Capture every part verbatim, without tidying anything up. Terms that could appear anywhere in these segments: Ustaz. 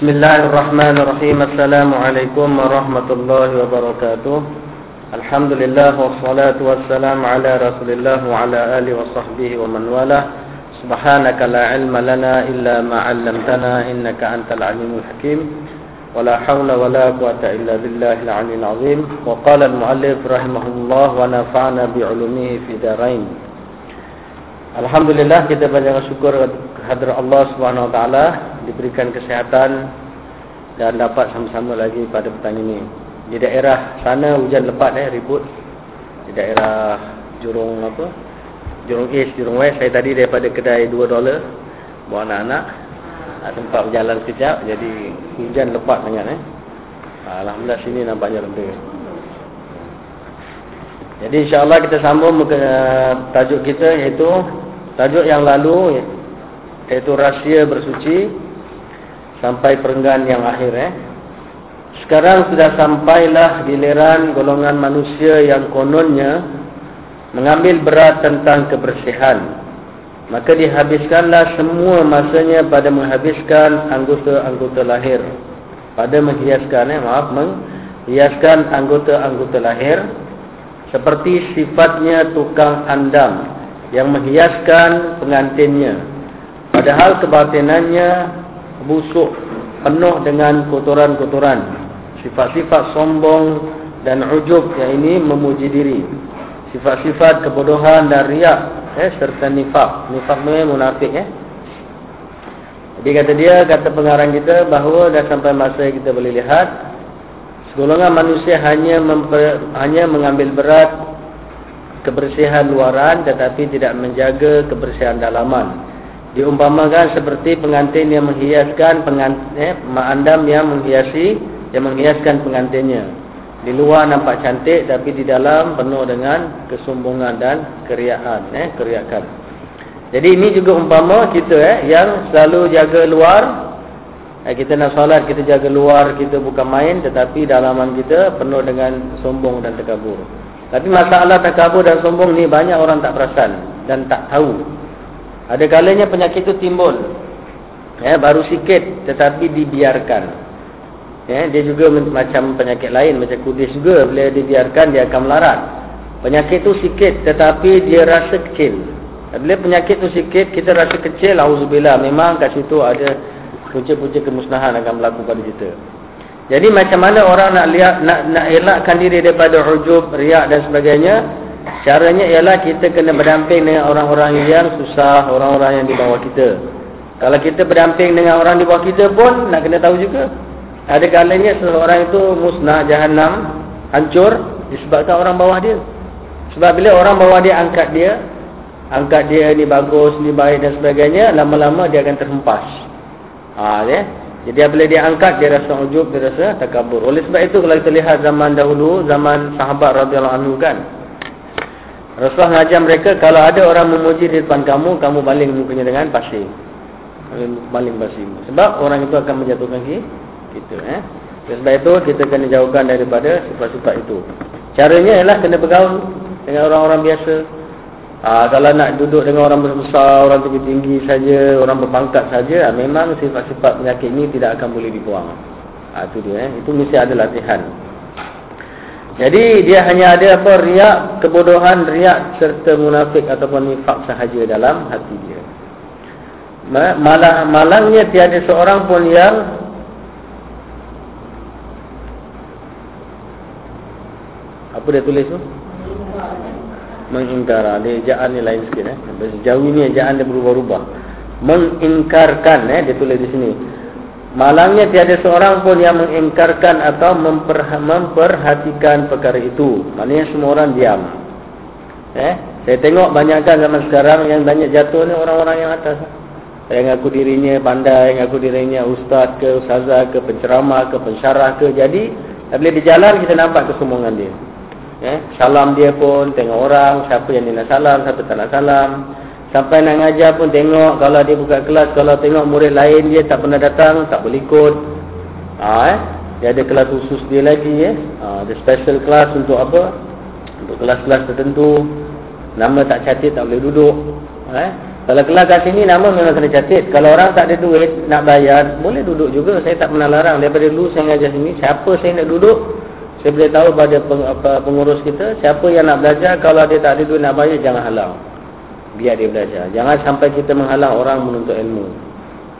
Bismillahirrahmanirrahim. Assalamualaikum warahmatullahi wabarakatuh. Alhamdulillah wassalatu wassalamu ala Rasulillah wa ala alihi wa sahbihi wa man walah. Subhanaka la ilma lana illa ma 'allamtana innaka antal alimul hakim. Wa la hawla wa la quwwata illa billahil aliyyil azim. Wa qala al-mu'allif rahimahullah wa nafa'ana bi 'ulumihi fi darain. Alhamdulillah, kita banyak syukur kehadrat Allah Subhanahu wa taala, diberikan kesihatan dan dapat sama-sama lagi pada petang ini. Di daerah sana hujan lebat eh ribut. Di daerah Jurong apa? Jurong East, Jurong West. Saya tadi daripada kedai dua dolar bawa anak-anak tempat berjalan sekejap, jadi hujan lebat sangat eh. Alhamdulillah sini nampaknya reda. Jadi insya-Allah kita sambung tajuk kita, iaitu tajuk yang lalu, iaitu rahsia bersuci sampai perenggan yang akhir eh. Sekarang sudah sampailah giliran golongan manusia yang kononnya mengambil berat tentang kebersihan. Maka dihabiskanlah semua masanya pada menghabiskan anggota-anggota lahir. Pada menghiaskan eh maaf menghiaskan anggota-anggota lahir. Seperti sifatnya tukang andam yang menghiaskan pengantinnya, padahal kebatinannya busuk, penuh dengan kotoran-kotoran, sifat-sifat sombong dan ujub, yang ini memuji diri, sifat-sifat kebodohan dan riak eh, serta nifak. Nifak ni munafik eh. Jadi kata dia, kata pengarang kita, bahawa dah sampai masa kita boleh lihat golongan manusia hanya memper, hanya mengambil berat kebersihan luaran tetapi tidak menjaga kebersihan dalaman. Diumpamakan seperti pengantin yang menghiaskan pengantin, eh, mak andam yang menghiasi yang menghiaskan pengantinnya. Di luar nampak cantik tapi di dalam penuh dengan kesombongan dan keriaan, eh, keriakan. Jadi ini juga umpama kita eh yang selalu jaga luar. Kita nak solat, kita jaga luar, kita bukan main, tetapi dalaman kita penuh dengan sombong dan takabur. Tapi masalah takabur dan sombong ni banyak orang tak perasan dan tak tahu. Ada kalanya penyakit itu timbul ya, baru sikit tetapi dibiarkan ya, dia juga macam penyakit lain, macam kudis juga. Bila dibiarkan dia akan melarat. Penyakit itu sikit tetapi dia rasa kecil. Bila penyakit itu sikit kita rasa kecil, auzubillah, memang kat situ ada punca-punca kemusnahan akan berlaku pada kita. Jadi macam mana orang nak lihat, nak, nak elakkan diri daripada ujub, riak dan sebagainya? Caranya ialah kita kena berdamping dengan orang-orang yang susah, orang-orang yang di bawah kita. Kalau kita berdamping dengan orang di bawah kita pun nak kena tahu juga, ada kalanya seseorang itu musnah, jahannam, hancur disebabkan orang bawah dia. Sebab bila orang bawah dia angkat dia, angkat dia ni bagus, ni baik dan sebagainya, lama-lama dia akan terhempas. Ha, ya? Jadi bila dia angkat, dia rasa ujub, dia rasa takabur. Oleh sebab itu kalau kita lihat zaman dahulu, zaman sahabat radhiyallahu anhu kan, Rasulullah mengajar mereka, kalau ada orang memuji di depan kamu, kamu baling mukanya dengan pasir, baling pasir, sebab orang itu akan menjatuhkan kita eh? Oleh sebab itu kita kena jauhkan daripada sifat-sifat itu. Caranya ialah kena bergaul dengan orang-orang biasa. Ha, kalau nak duduk dengan orang besar, orang tinggi-tinggi saja, orang berpangkat saja, memang sifat-sifat penyakit ini tidak akan boleh dibuang. Ha, itu dia. Eh. Itu mesti ada latihan. Jadi dia hanya ada apa, riak, kebodohan, riak serta munafik ataupun nifak sahaja dalam hati dia. Malah malangnya tiada seorang pun yang apa dia tulis tu? Mengingkar, dia ejaan ni lain sikit eh. Sejauh ini ejaan dia berubah-ubah. Mengingkarkan eh, dia tulis di sini. Malangnya tiada seorang pun yang mengingkarkan atau memperha- memperhatikan perkara itu. Maknanya semua orang diam eh. Saya tengok banyakkan zaman sekarang yang banyak jatuh ni orang-orang yang atas, yang ngaku dirinya pandai, yang ngaku dirinya ustaz ke, ustazah ke, penceramah ke, pensyarah ke. Jadi bila di jalan kita nampak kesombongan dia. Eh, salam dia pun tengok orang, siapa yang dia nak salam, siapa tak nak salam. Sampai nak ngajar pun tengok, kalau dia buka kelas, kalau tengok murid lain dia tak pernah datang, tak boleh ikut ha, eh? Dia ada kelas khusus dia lagi eh? ha, Ada special kelas untuk apa? Untuk kelas-kelas tertentu. Nama tak catat, tak boleh duduk eh? Kalau kelas kat sini nama memang kena catit. Kalau orang tak ada duit nak bayar, boleh duduk juga. Saya tak pernah larang. Daripada dulu saya ngajar sini, siapa saya nak duduk, saya boleh tahu pada peng, apa, pengurus kita, siapa yang nak belajar, kalau dia tak ada duit nak bayar, jangan halang. Biar dia belajar. Jangan sampai kita menghalang orang menuntut ilmu.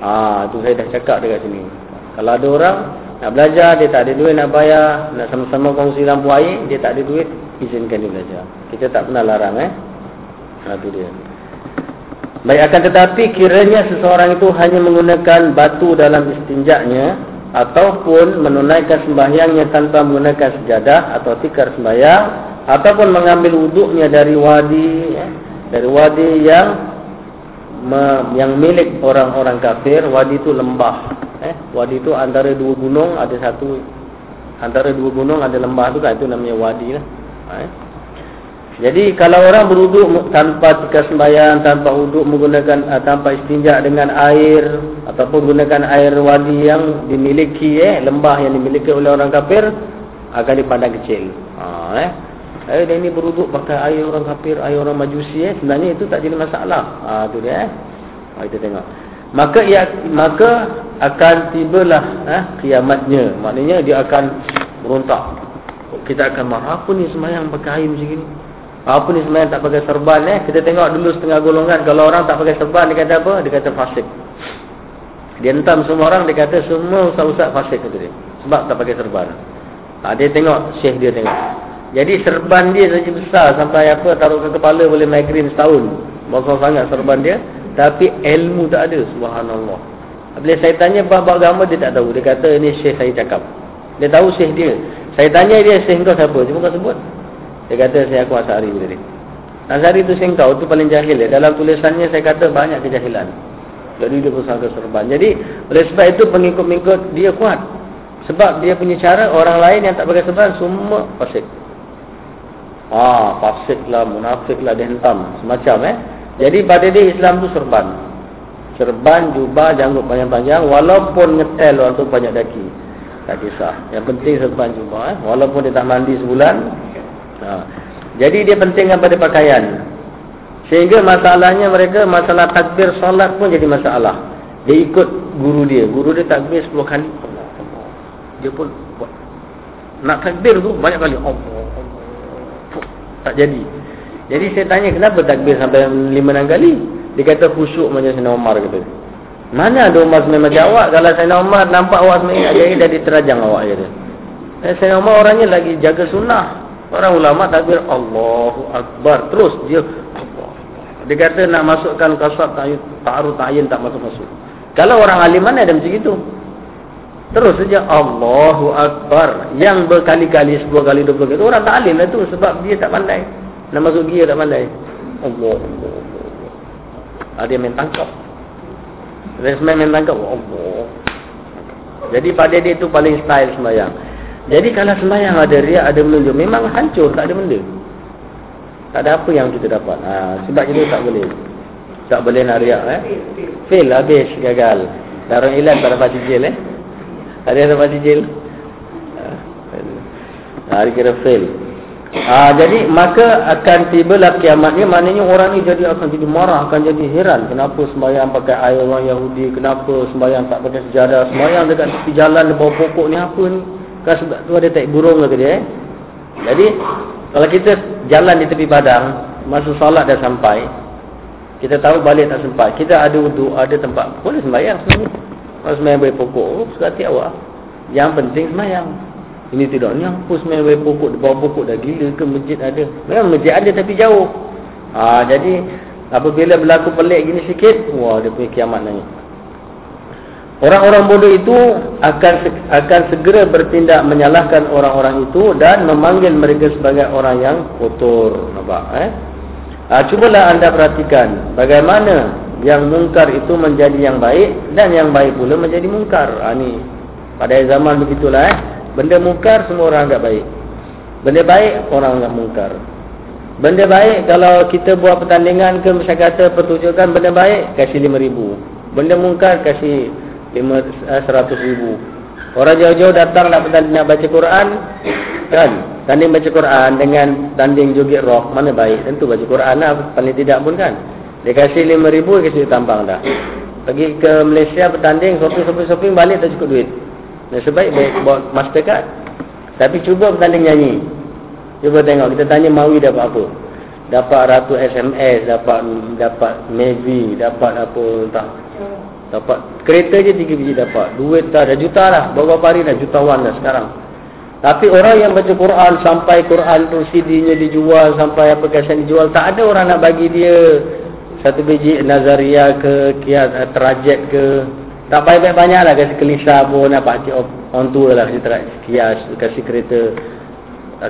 Ah, tu saya dah cakap dekat sini. Kalau ada orang nak belajar, dia tak ada duit nak bayar, nak sama-sama kongsi lampu air, dia tak ada duit, izinkan dia belajar. Kita tak pernah larang, eh. Itu dia. Baik, akan tetapi kiranya seseorang itu hanya menggunakan batu dalam istinjaknya ataupun menunaikan sembahyangnya tanpa menggunakan sejadah atau tikar sembahyang, ataupun mengambil wuduknya dari wadi eh, dari wadi yang me, yang milik orang-orang kafir. Wadi itu lembah. Eh, wadi itu antara dua gunung ada satu, antara dua gunung ada lembah tu kan, itu namanya wadi lah. Eh. Jadi kalau orang berwuduk tanpa tikar sembahyang, tanpa wuduk menggunakan, tanpa istinja dengan air, ataupun menggunakan air wadi yang dimiliki, eh, lembah yang dimiliki oleh orang kafir, akan dipandang kecil. Ha, eh. Eh, dia ni berwuduk pakai air orang kafir, air orang majusi, eh. Sebenarnya itu tak jadi masalah. Ha, tu dia. Eh. Ha, kita tengok. Maka ia, maka akan tibalah eh, kiamatnya. Maknanya dia akan berontak. Kita akan marah, apa ni sembahyang pakai air macam ni? Apa ni sebenarnya tak pakai serban, eh? Kita tengok dulu setengah golongan. Kalau orang tak pakai serban, dia kata apa? Dia kata fasik. Dia hentam semua orang, dia kata semua ustaz-ustaz fasik, kata dia. Sebab tak pakai serban. Ha, dia tengok, syekh dia tengok. Jadi serban dia saja besar sampai apa, taruh ke kepala boleh migraine setahun. Besar sangat serban dia. Tapi ilmu tak ada, subhanallah. Bila saya tanya bah-bah agama, dia tak tahu. Dia kata ini syekh saya cakap. Dia tahu syekh dia. Saya tanya dia, syekh kau siapa? Cuma kau sebut. Dia kata saya aku Asari tadi. Asari tu sengkau, tu paling jahil. Eh? Dalam tulisannya saya kata banyak kejahilan. Jadi dia bersangka serban. Jadi oleh sebab itu pengikut-pengikut dia kuat. Sebab dia punya cara, orang lain yang tak pakai serban semua fasik. Ah, fasik lah, munafik lah, dia hentam. Semacam eh. Jadi pada dia Islam tu serban. Serban, jubah, janggut panjang-panjang. Walaupun ngetel orang tu banyak daki. Tak kisah. Yang penting serban jubah. Eh? Walaupun dia tak mandi sebulan. Ha. Jadi dia pentingkan pada pakaian. Sehingga masalahnya mereka, masalah takbir solat pun jadi masalah. Dia ikut guru dia. Guru dia takbir sepuluh kali, dia pun buat. Nak takbir tu banyak kali, oh, oh, oh. Tak jadi. Jadi saya tanya kenapa takbir sampai lima enam kali. Dia kata khusyuk macam Sayyidina Umar, kata. Mana ada Umar sebenarnya macam awak? Kalau Sayyidina Umar nampak awak sebenarnya, jadi dah diterajang awak, kata. eh, Sayyidina Umar orangnya lagi jaga sunnah. Orang ulama takbir Allahu Akbar. Terus dia dia kata nak masukkan kasab ta'arud ta'yin tak masuk-masuk. Kalau orang alim mana ada macam itu? Terus saja Allahu Akbar. Yang berkali-kali, sepuluh kali, dua puluh kali. Orang tak alim lah tu sebab dia tak pandai. Nak masuk gear tak pandai. Allah. Ah, dia main tangkap. Dia main tangkap. Allah. Jadi pada dia tu paling style sembahyang. Jadi kalau sembahyang ada riak, ada menunjuk, memang hancur, tak ada benda. Tak ada apa yang kita dapat. Ha, sebab kita tak boleh. Tak boleh nak riak. Eh? Fail, habis, gagal. Darul Ilan tak dapat sijil. Eh? Ada yang dapat sijil? Ha, dia kira fail. Ha, jadi, maka akan tibalah kiamatnya. Maknanya orang ni jadi akan jadi marah, akan jadi heran. Kenapa sembahyang pakai air orang Yahudi? Kenapa sembahyang tak pakai sejadah? Sembahyang dekat tepi jalan, di bawah pokok ni apa ni? Kan sebab tu ada taik burung kata dia. Eh? Jadi kalau kita jalan di tepi padang, masa salat dah sampai, kita tahu balik tak sempat, kita ada wuduk, ada tempat, boleh sembahyang sebenarnya. Kalau sembahyang balik pokok, oh, sekati awak. Yang penting sembahyang. Ini tidak, ni apa sembahyang balik pokok, di bawah pokok dah gila ke masjid ada? Memang masjid ada tapi jauh. Ha, jadi apabila berlaku pelik gini sikit, wah dia punya kiamat nangis. Orang-orang bodoh itu akan akan segera bertindak menyalahkan orang-orang itu dan memanggil mereka sebagai orang yang kotor. Nampak? Eh? Ha, cubalah anda perhatikan bagaimana yang mungkar itu menjadi yang baik dan yang baik pula menjadi mungkar. Ha, ni. Pada zaman begitulah. Eh? Benda mungkar semua orang anggap baik. Benda baik orang anggap mungkar. Benda baik kalau kita buat pertandingan ke masyarakat pertunjukan benda baik kasih lima ribu. Benda mungkar kasih seratus ribu. Orang jauh-jauh datang nak, nak baca Quran kan, tanding baca Quran dengan tanding joget rock, mana baik? Tentu baca Quran lah paling tidak pun kan. Dia kasih lima ribu, dia kasih tambang dah. Pergi ke Malaysia bertanding, shopping-shopping-shopping, balik tak cukup duit. Nasib baik bawa Mastercard. Tapi cuba bertanding nyanyi. Cuba tengok, kita tanya Mawi dapat apa. Dapat ratus S M S, dapat dapat Navy, dapat apa, tak. Dapat kereta je tiga biji dapat. Duit tak, dah juta lah. Beberapa hari dah jutawan dah sekarang. Tapi orang yang baca Quran, sampai Quran tu C D-nya dijual, sampai apa kasihan dijual, tak ada orang nak bagi dia satu biji nazaria ke, kiat trajet ke. Tak banyak-banyak lah, kasi kelisa pun, pak cik orang tua lah, kasi kias, kasi kereta,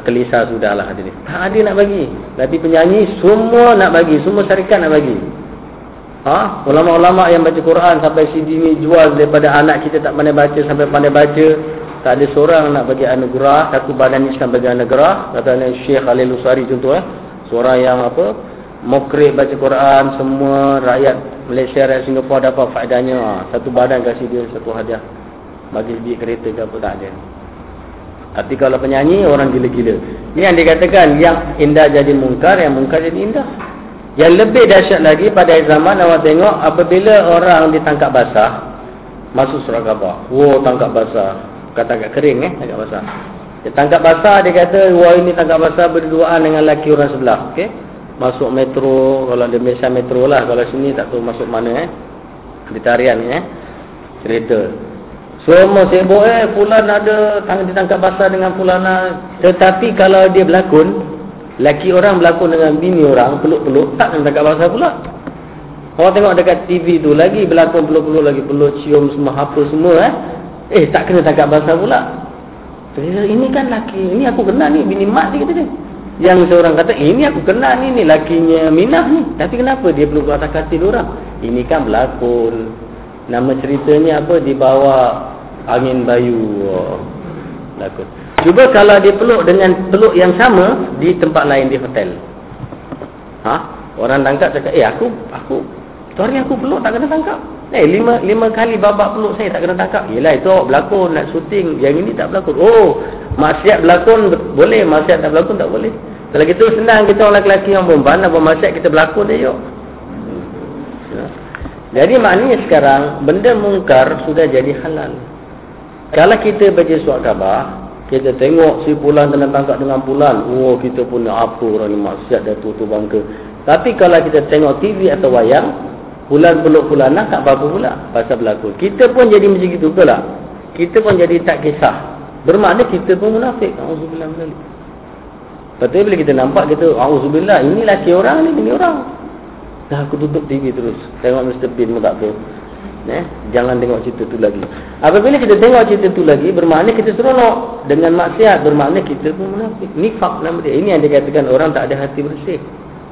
kelisa sudah lah. Tak ada nak bagi. Tapi penyanyi semua nak bagi, semua syarikat nak bagi. Ha? Ulama-ulama yang baca Quran sampai C D ni jual, daripada anak kita tak pandai baca sampai pandai baca. Tak ada seorang nak bagi anugerah. Satu badan Islam bagi anugerah. Katanya Syekh Khalil Usari contoh, eh? Seorang yang apa, mokrib baca Quran. Semua rakyat Malaysia, rakyat Singapura dapat faedahnya. Satu badan kasih dia satu hadiah, bagi dia kereta ke apa, tak ada. Tapi kalau penyanyi, orang gila-gila. Ini yang dikatakan, yang indah jadi mungkar, yang mungkar jadi indah. Yang lebih dahsyat lagi pada zaman, awak tengok apabila orang ditangkap basah, masuk surat khabar. Wow, tangkap basah. Kata agak kering eh, tangkap basah. Dia tangkap basah, dia kata, wah ini tangkap basah berduaan dengan laki orang sebelah. Okey. Masuk metro, kalau dia Malaysia metro lah, kalau sini tak tahu masuk mana eh. Ditarian eh. Cerita. Semua sibuk eh, fulan ada ditangkap basah dengan fulana. Tetapi kalau dia berlakon, laki orang berlakon dengan bini orang, peluk-peluk, tak nak tangkap basah pula. Orang tengok dekat T V tu lagi berlakon peluk-peluk, lagi peluk, cium semua, apa semua eh. Eh, tak kena tangkap basah pula. Ini kan laki, ini aku kenal ni, bini mak dia kata dia. Yang seorang kata, ini aku kenal ni, ni lakinya Minah ni. Tapi kenapa dia perlu keluar kata dia orang? Ini kan berlakon. Nama ceritanya apa? Di bawah angin bayu. Oh, berlakon. Cuba kalau dia peluk dengan peluk yang sama di tempat lain, di hotel. Ha? Orang tangkap cakap, eh aku, aku, tu hari aku peluk tak kena tangkap. Eh, lima, lima kali babak peluk saya tak kena tangkap. Yelah, itu awak berlakon, nak syuting. Yang ini tak berlakon. Oh, maksiat berlakon boleh, maksiat tak berlakon tak boleh. Kalau gitu senang, kita orang lelaki yang perempuan, apa maksiat kita berlakon je yuk. Jadi maknanya sekarang, benda mungkar sudah jadi halal. Kalau kita baca surat khabar, kita tengok si pulan kena tangkap dengan pulan. Oh, kita pun apa orang ni maksiat dah tutup bangka. Tapi kalau kita tengok T V atau wayang, pulan peluk pulanah tak apa-apa pula. Pasal berlaku. Kita pun jadi macam itu pula. Kita pun jadi tak kisah. Bermakna kita pun munafik. A'udzubillah. Betul bila kita nampak, kita A'udzubillah. Ini laki orang ni, ini orang. Dah aku tutup T V terus. Tengok Mister Bean pun tak apa. Eh? Jangan tengok cerita tu lagi. Apabila kita tengok cerita tu lagi, bermakna kita seronok dengan maksiat. Bermakna kita pun munafik. Nifak nama dia. Ini yang dikatakan orang tak ada hati bersih.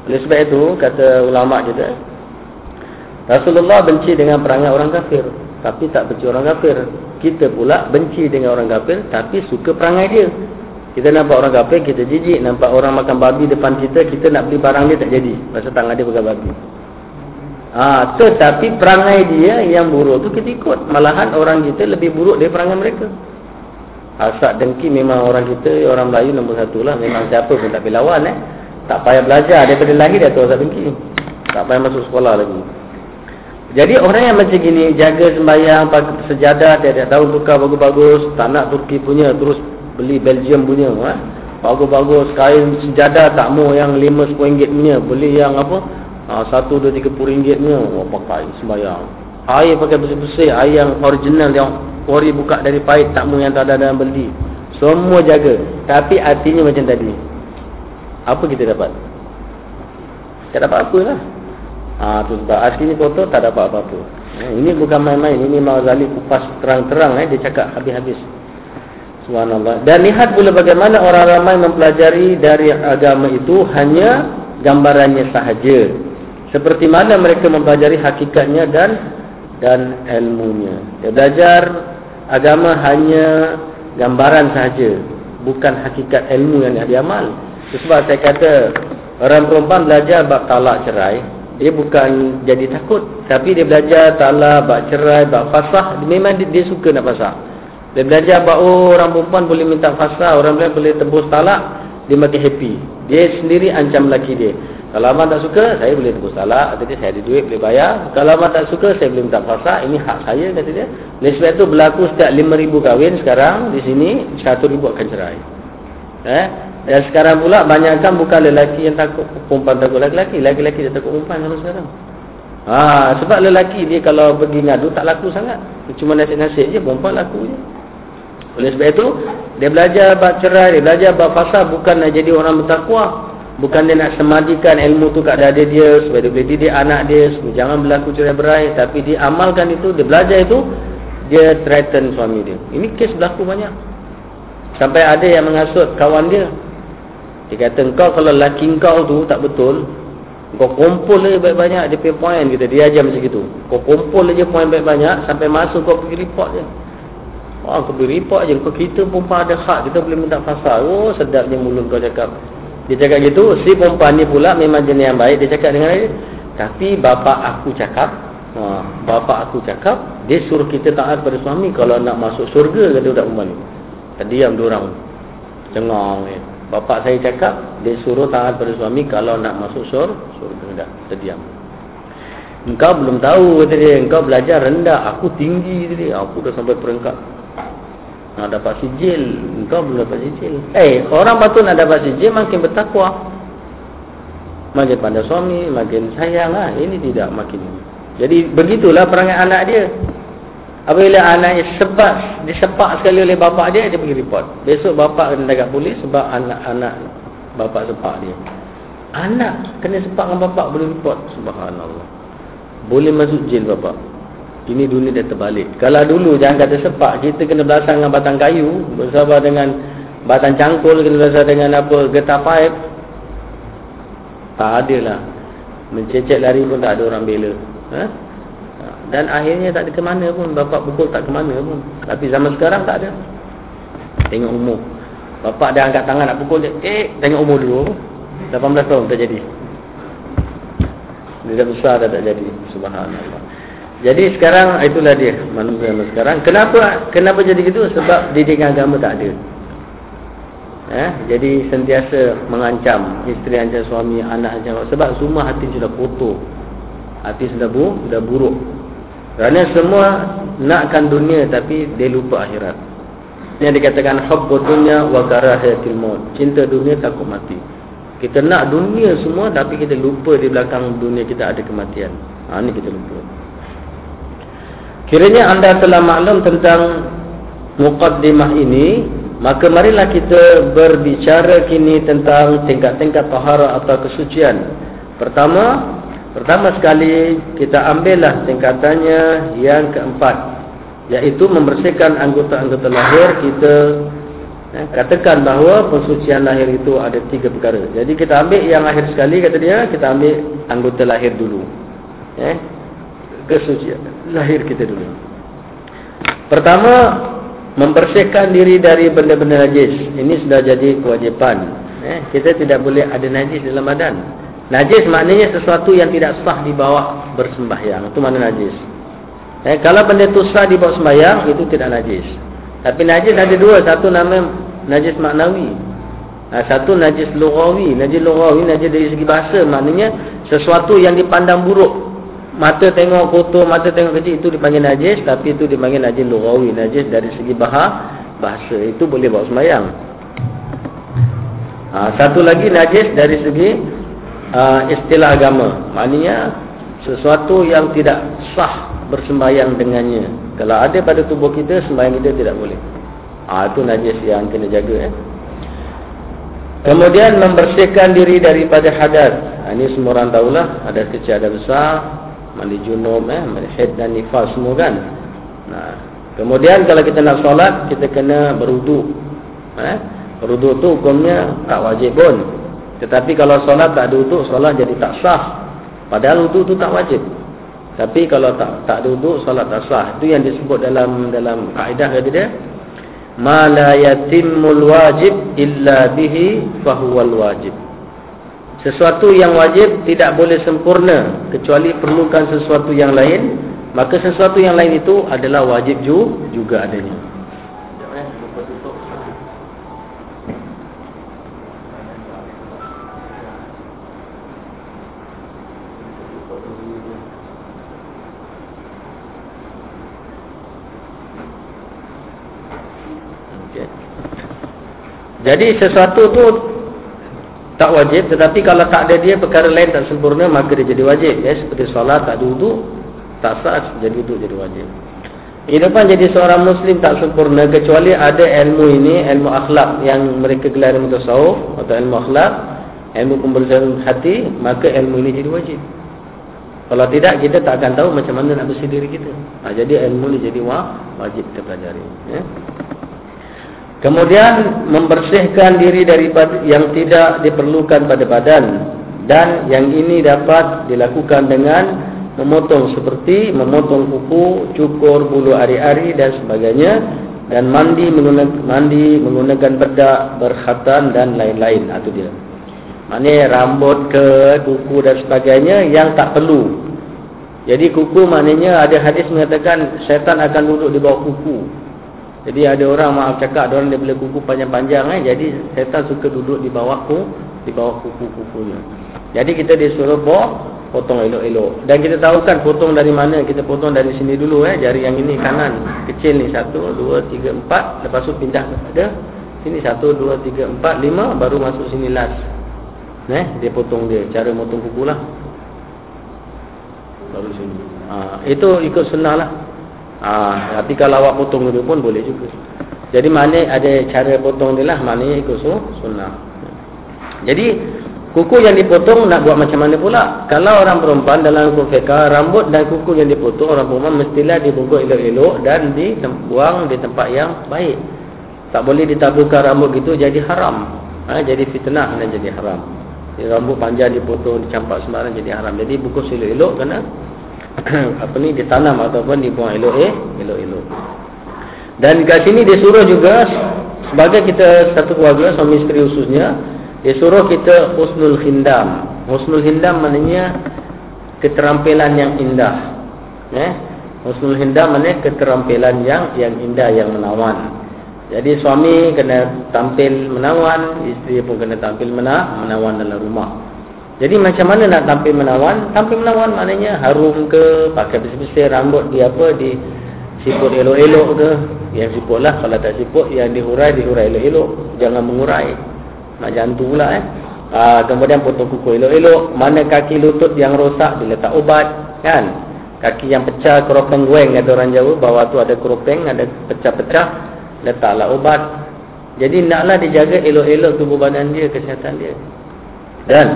Oleh sebab itu, kata ulama' kita, Rasulullah benci dengan perangai orang kafir, tapi tak benci orang kafir. Kita pula benci dengan orang kafir, tapi suka perangai dia. Kita nampak orang kafir, kita jijik. Nampak orang makan babi depan kita, kita nak beli barang dia tak jadi. Pasal tangan dia pegang babi. Ha, tetapi perangai dia yang buruk tu kita ikut. Malahan orang kita lebih buruk dari perangai mereka. Hasad dengki memang orang kita, orang Melayu nombor satu lah. Memang siapa pun tak boleh lawan eh. Tak payah belajar, daripada lahir dah tu hasad dengki. Tak payah masuk sekolah lagi. Jadi orang yang macam gini, jaga sembahyang, sejadah, dia tak tahu tukar bagus-bagus, tak nak Turki punya, terus beli Belgium punya, ha? Bagus-bagus, kain sejadah tak mau yang lima sepuluh ringgit punya, beli yang apa, satu dua tiga puluh ringgit punya, oh, pakai sembahyang. Air pakai bersih-bersih, air yang original, yang ori buka dari pahit, tak mau yang tak ada dalam beli. Semua jaga, tapi hatinya macam tadi. Apa kita dapat? Tak dapat apa lah. Ah ha, tu sebab aslinya kotor tak dapat apa-apa. Eh, ini bukan main-main. Ini Mazali kupas terang-terang eh dia cakap habis-habis. Subhanallah. Dan lihat pula bagaimana orang ramai mempelajari dari agama itu hanya gambarannya sahaja. Seperti mana mereka mempelajari hakikatnya dan dan ilmunya. Dia belajar agama hanya gambaran sahaja, bukan hakikat ilmu yang diamal. Sebab saya kata orang perempuan belajar bab talak cerai, dia bukan jadi takut, tapi dia belajar talak, bab cerai, bab fasah. Memang dia, dia suka nak fasah. Dia belajar bab oh, orang perempuan boleh minta fasah, orang perempuan boleh tebus talak. Dia makin happy. Dia sendiri ancam lelaki dia. Kalau abang tak suka, saya boleh tebus talak. Kata dia, saya ada duit, boleh bayar. Kalau abang tak suka, saya boleh minta fasah. Ini hak saya, kata dia. Dan sebab itu berlaku setiap lima ribu kahwin sekarang di sini, satu ribu akan cerai. Eh? Dan sekarang pula, banyakkan bukan lelaki yang takut perempuan takut lelaki-lelaki. Lelaki-lelaki dia takut perempuan kalau sekarang. Ha, sebab lelaki dia kalau pergi ngadu tak laku sangat. Cuma nasib-nasib je, perempuan laku je. Oleh sebab itu, dia belajar bab cerai, dia belajar bab fasah bukan nak jadi orang bertakwa. Bukan dia nak semadikan ilmu tu kat dada dia supaya dia boleh didik anak dia jangan berlaku cerai-berai, tapi dia amalkan itu, dia belajar itu, dia threaten suami dia. Ini kes berlaku banyak. Sampai ada yang menghasut kawan dia. Dia kata, engkau kalau laki engkau tu tak betul, kau kumpul lagi banyak-banyak dia punya point kita. Dia ajar macam itu. Kau kumpul lagi point banyak-banyak sampai masuk kau pergi report dia. Wah, kau pergi report je. Kau kita perempuan ada hak, kita boleh minta fasal. Oh, sedapnya mulut kau cakap. Dia cakap gitu, si perempuan ni pula memang jenis yang baik. Dia cakap dengan dia, tapi bapa aku cakap, ha, bapa aku cakap, dia suruh kita taat pada suami kalau nak masuk syurga, kata budak perempuan ni. Diam diorang, cengang ni. Bapa saya cakap, dia suruh taat pada suami kalau nak masuk syurga, syurga. Terdiam. Engkau belum tahu, kata dia, engkau belajar rendah, aku tinggi, kata dia. Aku dah sampai peringkat. Nak dapat sijil, engkau belum dapat sijil. Eh, orang patut nak dapat sijil makin bertakwa, makin pandai suami, makin sayang lah. Ini tidak makin. Jadi begitulah perangai anak dia. Apabila anaknya sebab disepak sekali oleh bapa dia, dia pergi report. Besok bapa kena tangkap polis sebab anak-anak bapa sepak dia. Anak kena sepak dengan bapa boleh report. Subhanallah. Boleh masuk jil bapa. Ini dunia dah terbalik. Kalau dulu jangan kata sepak, kita kena belasang dengan batang kayu, bersama dengan batang cangkul, kena belasang dengan apa, getah paip. Tak ada lah. Mencecek lari pun tak ada orang bela. Ha? Dan akhirnya tak ada ke mana pun. Bapak pukul tak ke mana pun. Tapi zaman sekarang tak ada. Tengok umur. Bapak dah angkat tangan nak pukul, eh, tengok umur dulu. lapan belas tahun tak jadi. Dia dah besar dah tak jadi. Subhanallah. Jadi sekarang itulah dia manusia sekarang. Kenapa kenapa jadi gitu? Sebab didikan agama tak ada. Eh, jadi sentiasa mengancam, isteri ancam suami, anak ancam. Sebab semua hati sudah kotor. Hati sudah bu, sudah buruk. Kerana semua nakkan dunia tapi dia lupa akhirat. Yang dikatakan hubbud dunya wa karahatil maut. Cinta dunia takut mati. Kita nak dunia semua tapi kita lupa di belakang dunia kita ada kematian. Ha, ini kita lupa. Kiranya anda telah maklum tentang muqaddimah ini, maka marilah kita berbicara kini tentang tingkat-tingkat taharah atau kesucian. Pertama, pertama sekali kita ambillah tingkatannya yang keempat, iaitu membersihkan anggota-anggota lahir kita. Katakan bahawa pensucian lahir itu ada tiga perkara. Jadi kita ambil yang akhir sekali, kata dia, kita ambil anggota lahir dulu. Eh? Kesucian lahir kita dulu. Pertama, membersihkan diri dari benda-benda najis. Ini sudah jadi kewajipan. Eh, kita tidak boleh ada najis dalam badan. Najis maknanya sesuatu yang tidak sah dibawa bersembahyang. Itu mana najis. Eh, kalau benda itu sah dibawa sembahyang, itu tidak najis. Tapi najis ada dua. Satu nama najis maknawi. Satu najis lughawi. Najis lughawi, najis dari segi bahasa. Maknanya sesuatu yang dipandang buruk. Mata tengok kotor, mata tengok kecil, itu dipanggil najis. Tapi itu dipanggil najis lughawi, najis dari segi bahasa. Itu boleh bawa sembahyang. Ha, satu lagi najis dari segi uh, istilah agama. Maknanya sesuatu yang tidak sah bersembahyang dengannya. Kalau ada pada tubuh kita, sembahyang kita tidak boleh. Ha, itu najis yang kena jaga. Eh? Kemudian membersihkan diri daripada hadat. Ha, ini semua orang tahulah, hadat kecil, hadat besar. Mandi junub, eh, mandi haid dan nifas semua kan. Nah, kemudian kalau kita nak solat, kita kena berwuduk. Eh, berwuduk tu hukumnya tak wajib pun. Tetapi kalau solat tak ada wuduk, solat jadi tak sah. Padahal wuduk tu tak wajib. Tapi kalau tak tak ada wuduk, solat tak sah. Itu yang disebut dalam dalam kaedah kata dia, ma la yatimul wajib illa bihi fahuwal wajib. Sesuatu yang wajib tidak boleh sempurna kecuali perlukan sesuatu yang lain. Maka sesuatu yang lain itu adalah wajib juga adanya. Okay. Jadi sesuatu tu tak wajib, tetapi kalau tak ada dia perkara lain tak sempurna, maka dia jadi wajib ya. Seperti solat tak duduk, tak sah jadi duduk jadi wajib. Kehidupan jadi seorang Muslim tak sempurna kecuali ada ilmu ini, ilmu akhlak yang mereka gelar ilmu tasawuf atau ilmu akhlak, ilmu pembersihan hati, maka ilmu ini jadi wajib. Kalau tidak, kita tak akan tahu macam mana nak bersih diri kita. Ha, jadi ilmu ini jadi wajib kita pelajari ya. Kemudian membersihkan diri daripada yang tidak diperlukan pada badan, dan yang ini dapat dilakukan dengan memotong seperti memotong kuku, cukur bulu ari-ari dan sebagainya, dan mandi menggunakan mandi menggunakan bedak, berkhatan dan lain-lain. Itu dia. Maknanya rambut ke kuku dan sebagainya yang tak perlu. Jadi kuku maknanya ada hadis mengatakan syaitan akan duduk di bawah kuku. Jadi ada orang maaf cakap, ada orang dia boleh kuku panjang-panjang eh. Jadi setan suka duduk di bawah kuku, di bawah kuku-kukunya. Jadi kita disuruh boh, potong elok-elok. Dan kita tahu kan potong dari mana? Kita potong dari sini dulu eh, jari yang ini kanan. Kecil ni satu, dua, tiga, empat, lepas tu pindah kepada sini satu, dua, tiga, empat, lima, baru masuk sini last. Eh, dia potong dia, cara potong kuku lah. Baru sini. Ha, itu ikut sunnah lah. Ah, tapi kalau awak potong dulu pun boleh juga. Jadi mana ada cara potong dia lah, maknanya ikut sunnah. Jadi kuku yang dipotong nak buat macam mana pula? Kalau orang perempuan dalam hukum fiqh, rambut dan kuku yang dipotong orang perempuan mestilah dibungkus elok-elok dan dibuang di tempat yang baik. Tak boleh ditaburkan rambut gitu, jadi haram. Ha, jadi fitnah dan jadi haram. Jadi, rambut panjang dipotong, dicampak sembarang jadi haram. Jadi bungkus elok-elok kena apa ni ditanam ataupun dibuang elok-elok. Dan kat sini disuruh juga sebagai kita satu keluarga, suami isteri khususnya, disuruh kita husnul khindam. Husnul khindam maknanya keterampilan yang indah. Eh? Husnul khindam maknanya keterampilan yang yang indah, yang menawan. Jadi suami kena tampil menawan, isteri pun kena tampil mena, menawan dalam rumah. Jadi macam mana nak tampil menawan? Tampil menawan maknanya harum ke, pakai bersih-bersih, rambut di apa, di siput elok-elok ke. Yang siput lah, kalau tak siput, yang dihurai, dihurai elok-elok. Jangan mengurai. Nak jantung pula eh. Aa, kemudian potong kuku elok-elok. Mana kaki lutut yang rosak, diletak ubat. Kan? Kaki yang pecah, keropeng gueng, kata orang Jawa. Bawah tu ada keropeng, ada pecah-pecah. Letaklah ubat. Jadi naklah dijaga elok-elok tubuh badan dia, kesihatan dia. Dan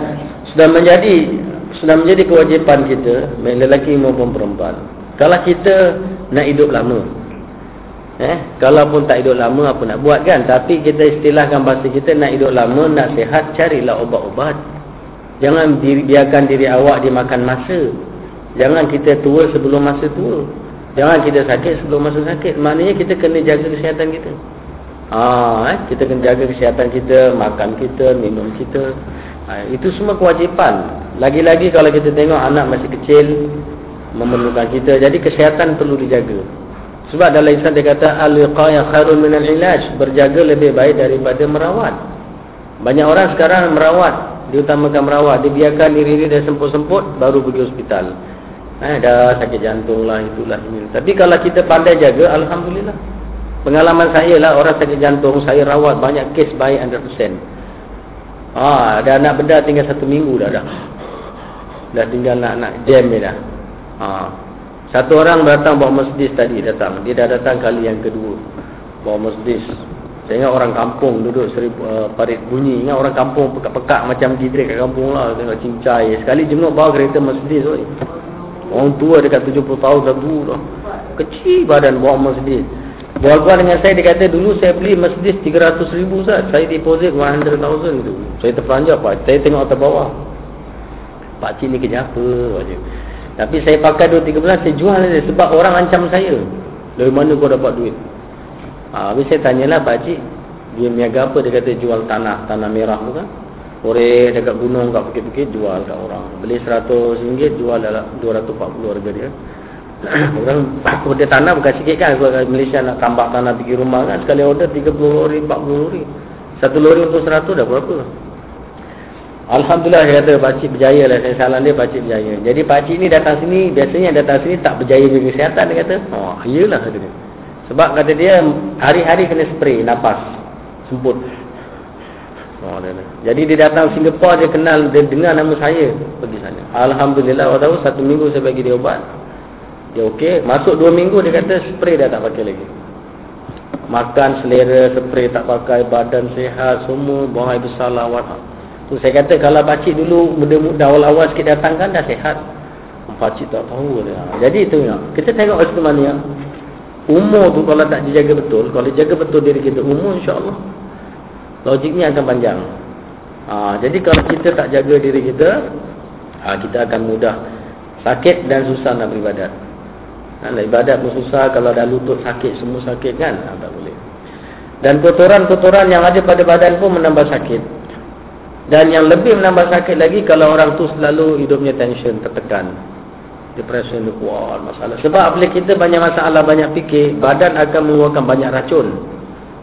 sudah menjadi sudah menjadi kewajipan kita, lelaki maupun perempuan, kalau kita nak hidup lama eh, kalau pun tak hidup lama apa nak buat kan, tapi kita istilahkan bahasa kita, nak hidup lama, nak sihat, carilah ubat-ubat. Jangan biarkan diri awak dimakan masa. Jangan kita tua sebelum masa tua, jangan kita sakit sebelum masa sakit. Maknanya kita kena jaga kesihatan kita. Ah, eh, kita kena jaga kesihatan kita, makan kita, minum kita. Ha, itu semua kewajipan. Lagi-lagi kalau kita tengok anak masih kecil memerlukan kita. Jadi kesihatan perlu dijaga. Sebab dalam Islam dia kata al-wiqayah khairun minal ilaj, berjaga lebih baik daripada merawat. Banyak orang sekarang merawat, diutamakan merawat, dibiarkan diri dia semput-semput baru pergi hospital. Ha, dah sakit jantung lah, itulah ini. Tapi kalau kita pandai jaga, alhamdulillah. Pengalaman saya lah, orang sakit jantung, saya rawat, banyak kes baik seratus peratus. Ah, ada anak benda tinggal satu minggu dah dah. Dah tinggal nak-nak jam dia dah. Ah. Satu orang datang bawa Mercedes tadi datang. Dia dah datang kali yang kedua. Bawa Mercedes. Saya ingat orang kampung duduk seribu, uh, parit bunyi. Ingat orang kampung pekak-pekak macam didrik kat kampung lah. Tengok cincai. Sekali jenguk bawa kereta Mercedes. Oi. Orang tua dekat tujuh puluh tahun satu dah. Kecil badan bawa Mercedes. Bual-bual dengan saya, dia kata dulu saya beli Mercedes tiga ratus ribu Ustaz. Saya deposit seratus ribu tu. Saya terperanjat Pak. Saya tengok atas bawah. Pakcik ni kerja apa? Pakcik. Tapi saya pakai dua tiga bulan, saya jual dia. Sebab orang ancam saya. Dari mana kau dapat duit? Ha, habis saya tanyalah pakcik. Dia niaga apa? Dia kata jual tanah. Tanah merah tu kan. Korek dekat gunung, kat bukit-bukit, jual kat orang. Beli seratus ringgit, jual dua ratus empat puluh harga dia. Orang order tanah bukan sikit kan. Kalau Malaysia nak tambah tanah pergi rumah kan, sekali order tiga puluh lori, empat puluh lori, satu lori untuk seratus dah berapa. Alhamdulillah, dia kata pakcik berjaya lah. Saya salam dia, pakcik berjaya. Jadi pakcik ni datang sini, biasanya datang sini tak berjaya dengan kesihatan. Dia kata, oh iyalah, Sebab kata dia hari-hari kena spray nafas semput. Oh, dia, dia. Jadi dia datang Singapura, dia kenal, dia dengar nama saya, pergi sana. Alhamdulillah, awak tahu, satu minggu saya bagi dia ubat, dia okey. Masuk dua minggu dia kata spray dah tak pakai lagi. Makan selera, spray tak pakai, badan sihat, semua buang air besar lawat. Tu saya kata kalau pakcik dulu muda-muda awal-awal sikit datang kan dah sihat. Pakcik tak tahu dia. Jadi tu ya. Kita tengok Osmania. Umur tu kalau tak dijaga betul, kalau jaga betul diri kita umur, insya-Allah logiknya akan panjang. Ha, jadi kalau kita tak jaga diri kita, ha, kita akan mudah sakit dan susah nak beribadat. Ha, nak ibadat pun susah, kalau dah lutut sakit, semua sakit kan, ha, tak boleh. Dan kotoran-kotoran yang ada pada badan pun menambah sakit. Dan yang lebih menambah sakit lagi kalau orang tu selalu hidupnya tension, tertekan. Depression tu kuat masalah. Sebab bila kita banyak masalah, banyak fikir, badan akan mengeluarkan banyak racun.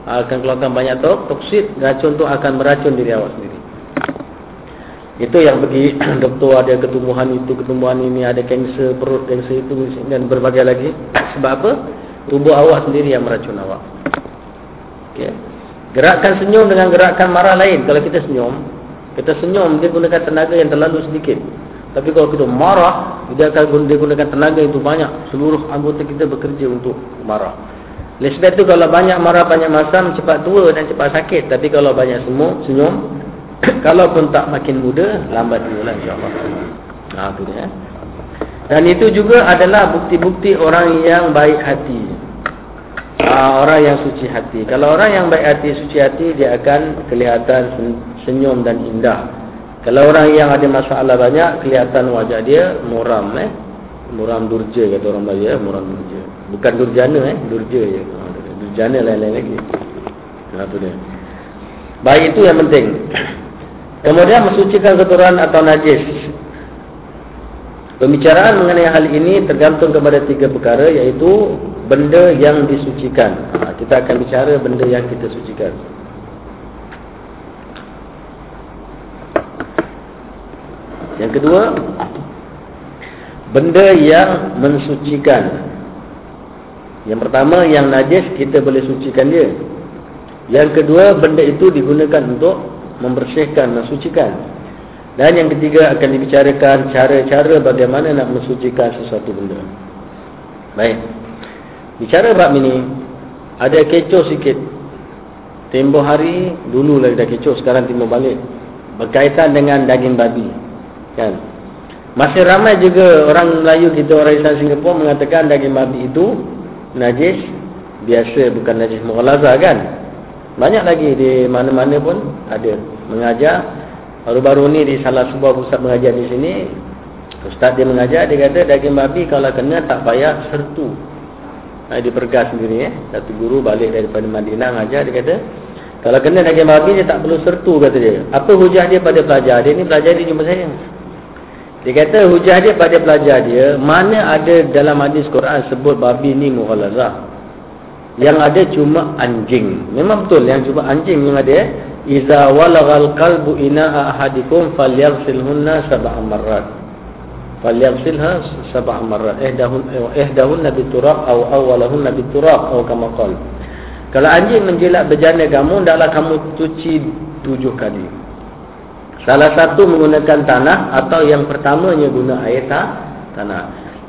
Akan keluarkan banyak toksid, racun tu akan meracun diri awak sendiri. Itu yang pergi doktor, ada ketumbuhan itu, ketumbuhan ini, ada kanser perut, kanser itu dan berbagai lagi. Sebab apa? Tubuh awak sendiri yang meracun awak. Okay. Gerakan senyum dengan gerakan marah lain. Kalau kita senyum, kita senyum dia gunakan tenaga yang terlalu sedikit. Tapi kalau kita marah, dia akan gunakan tenaga itu banyak. Seluruh anggota kita bekerja untuk marah. Oleh sebab itu kalau banyak marah, banyak masam, cepat tua dan cepat sakit. Tapi kalau banyak semua, senyum, kalau pun tak makin muda, lambat dulu lah insyaAllah. Nah, itu dia. Dan itu juga adalah bukti-bukti orang yang baik hati. Aa, orang yang suci hati. Kalau orang yang baik hati, suci hati, dia akan kelihatan senyum dan indah. Kalau orang yang ada masalah banyak, kelihatan wajah dia muram. Eh? Muram durja kata orang Melayu, muram durja. Bukan durjana eh, durja je. Durjana lain-lain lagi. Nah, tu dia. Baik, itu yang penting. Kemudian mensucikan kotoran atau najis. Pembicaraan mengenai hal ini tergantung kepada tiga perkara, iaitu benda yang disucikan. Ha, kita akan bicara benda yang kita sucikan. Yang kedua, benda yang mensucikan. Yang pertama, yang najis kita boleh sucikan dia. Yang kedua, benda itu digunakan untuk membersihkan, mensucikan. Dan yang ketiga akan dibicarakan cara-cara bagaimana nak mensucikan sesuatu benda. Baik. Bicara bab ini ada kecoh sikit. Tempoh hari dulu lagi dah kecoh, sekarang timbul balik. Berkaitan dengan daging babi. Kan? Masih ramai juga orang Melayu kita, orang Islam Singapura mengatakan daging babi itu najis biasa, bukan najis mughalazah kan. Banyak lagi di mana-mana pun ada mengajar. Baru-baru ni di salah sebuah pusat mengajar di sini, ustaz dia mengajar, dia kata daging babi kalau kena tak payah sertu. Nah, dia pergas sendiri eh. Satu guru balik daripada Madinah mengajar, dia kata kalau kena daging babi dia tak perlu sertu, kata dia. Apa hujah dia pada pelajar dia ni? Pelajar dia jumpa saya. Dia kata hujah dia pada pelajar dia, mana ada dalam hadis Quran sebut babi ni mughalazah. Yang ada cuma anjing. Memang betul yang cuma anjing yang ada eh. Iza walaghal qalbu ina'a ahadikum falyaghsilhunna sab'a marrat. Falyaghsilha sab'a marrat. Ihdahun ihdahun biturab aw awwalahun biturab aw kama qala. Kalau anjing menjilat bejana kamu, hendaklah kamu cuci tujuh kali. Salah satu menggunakan tanah, atau yang pertamanya guna air tanah.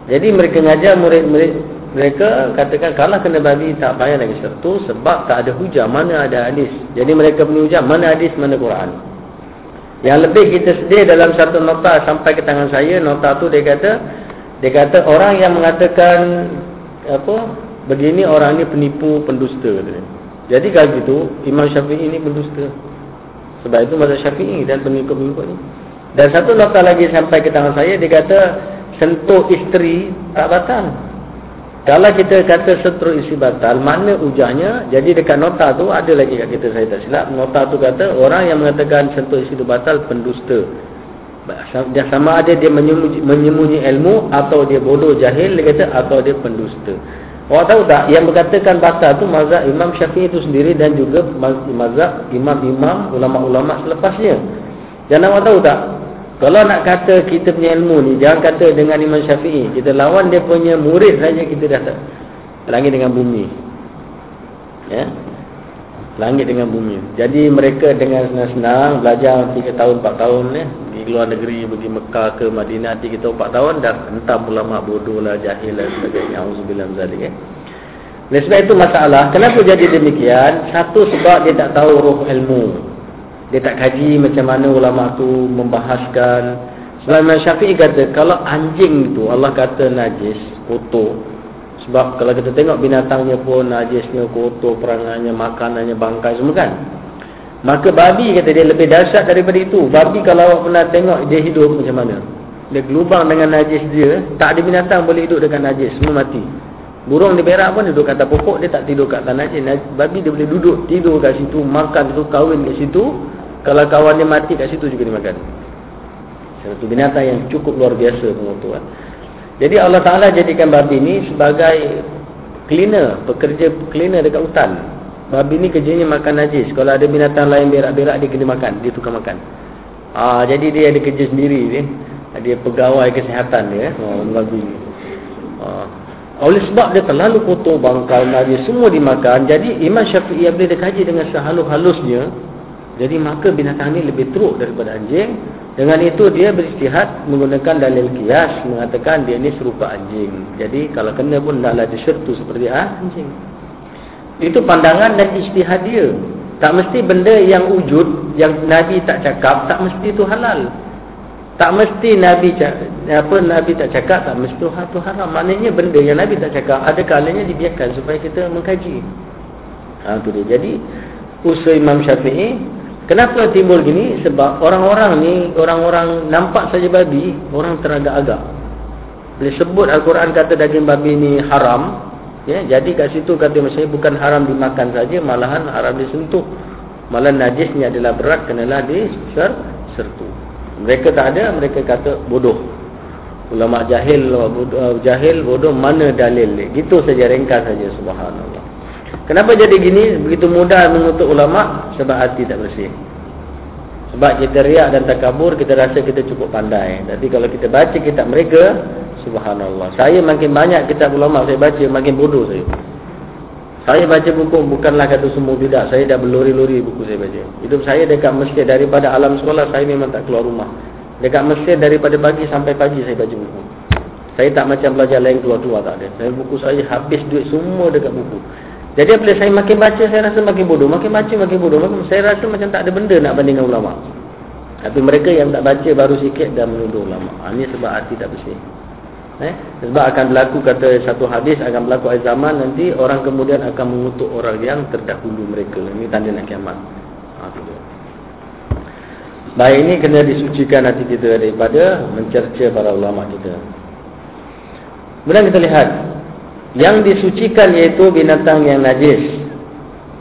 Jadi mereka ngajar murid-murid mereka, katakan kalau kena babi tak payah lagi sertu, sebab tak ada hujah, mana ada hadis. Jadi mereka punya hujah mana hadis, mana Quran. Yang lebih kita sedih, dalam satu nota sampai ke tangan saya, nota tu dia kata, dia kata orang yang mengatakan apa begini, orang ni penipu, pendusta. Jadi kalau gitu Imam Syafi'i ni pendusta. Sebab itu mazhab Syafi'i dan pengikut-pengikut ni. Dan satu nota lagi sampai ke tangan saya, dia kata sentuh isteri tak batal. Kalau kita kata sentuh isteri batal, mana hujahnya? Jadi dekat nota tu ada lagi kat kita, saya tak silap. Nota tu kata orang yang mengatakan sentuh isteri batal pendusta. Dia sama ada dia menyembunyi, menyembunyi ilmu, atau dia bodoh jahil dia kata, atau dia pendusta. Awak tahu tak, yang berkatakan batal tu mazhab Imam Syafi'i itu sendiri, dan juga mazhab imam-imam, ulama-ulama selepasnya. Dan awak tahu tak, kalau nak kata kita punya ilmu ni, jangan kata dengan Imam Syafi'i. Kita lawan dia punya murid saja, kita dah tak langit dengan bumi. ya, langit dengan bumi. Jadi mereka dengan senang-senang belajar tiga tahun, empat tahun ya, di luar negeri, pergi Mekah ke Madinah tiga tahun, empat tahun, dah hentam ulama bodoh lah, jahil lah, sebagainya. Auzubillah min zalik ya. Oleh sebab itu masalah, kenapa jadi demikian? Satu, sebab dia tak tahu roh ilmu. Dia tak kaji macam mana ulama tu membahaskan. Sebab Imam Syafi'i kata, kalau anjing tu Allah kata najis, kotor. Sebab kalau kita tengok binatangnya pun najisnya, kotor, perangannya, makanannya, bangkai semua kan. Maka babi kata dia lebih dahsyat daripada itu. Babi kalau awak pernah tengok dia hidup macam mana? Dia gelubang dengan najis dia. Tak ada binatang boleh hidup dengan najis, semua mati. Burung di berak pun duduk kat atas pokok, dia tak tidur kat tanah je. Babi dia boleh duduk, tidur kat situ, makan tu, kahwin kat situ. Kalau kawan dia mati kat situ juga dimakan. Satu binatang yang cukup luar biasa pengutuan. Jadi Allah Ta'ala jadikan babi ni sebagai cleaner, pekerja cleaner dekat hutan. Babi ni kerjanya makan najis. Kalau ada binatang lain berak-berak, dia kena makan, dia tukar makan. Ah, jadi dia ada kerja sendiri ni. Dia pegawai kesihatan dia, oh, babi ni. Ah. Oleh sebab dia terlalu kotor, bangkal, najis, semua dimakan. Jadi Imam Syafi'i apabila dia kaji dengan sehalus-halusnya, jadi maka binatang ini lebih teruk daripada anjing. Dengan itu dia beristihad menggunakan dalil qiyas, mengatakan dia ni serupa anjing. Jadi kalau kena pun taklah disertu seperti ah, anjing. Itu pandangan dan istihad dia. Tak mesti benda yang wujud, yang Nabi tak cakap, tak mesti itu halal. Tak mesti Nabi cakap, apa Nabi tak cakap, tak mesti Tuhan tu haram. Maknanya benda yang Nabi tak cakap, ada kalanya dibiarkan supaya kita mengkaji. Ha, tu dia. Jadi usul Imam Syafi'i, kenapa timbul gini? Sebab orang-orang ni, orang-orang nampak saja babi, orang teragak-agak. Bila sebut Al-Quran kata daging babi ni haram, ya, jadi kat situ kata macam ni, bukan haram dimakan saja, malahan haram disentuh. Malah najisnya adalah berat, kenalah disertu. Mereka tak ada, mereka kata bodoh. Ulama jahil, bodoh, jahil, bodoh, mana dalil ni? Gitu saja, ringkas saja, subhanallah. Kenapa jadi gini? Begitu mudah mengutuk ulama? Sebab hati tak bersih. Sebab kita riak dan takabur, kita rasa kita cukup pandai. Tapi kalau kita baca kitab mereka, subhanallah. Saya makin banyak kitab ulama saya baca, makin bodoh saya. Saya baca buku bukanlah kata semua bidak. Saya dah berlori-lori buku saya baca. Hidup saya dekat Mesir, daripada alam sekolah saya memang tak keluar rumah. Dekat Mesir daripada pagi sampai pagi saya baca buku. Saya tak macam belajar lain keluar-keluar, tak ada. Saya buku saya habis duit semua dekat buku. Jadi apabila saya makin baca saya rasa makin bodoh. Makin baca makin bodoh. Makin, saya rasa macam tak ada benda nak bandingkan ulama. Tapi mereka yang tak baca baru sikit dah menuduh ulama. Ha, ini sebab hati tak bersih. Eh? Sebab akan berlaku, kata satu hadis, akan berlaku akhir zaman nanti, orang kemudian akan mengutuk orang yang terdahulu mereka. Ini tanda nak kiamat. Ha, baik, ini kena disucikan hati kita daripada mencerca para ulama kita. Kemudian kita lihat yang disucikan, iaitu binatang yang najis.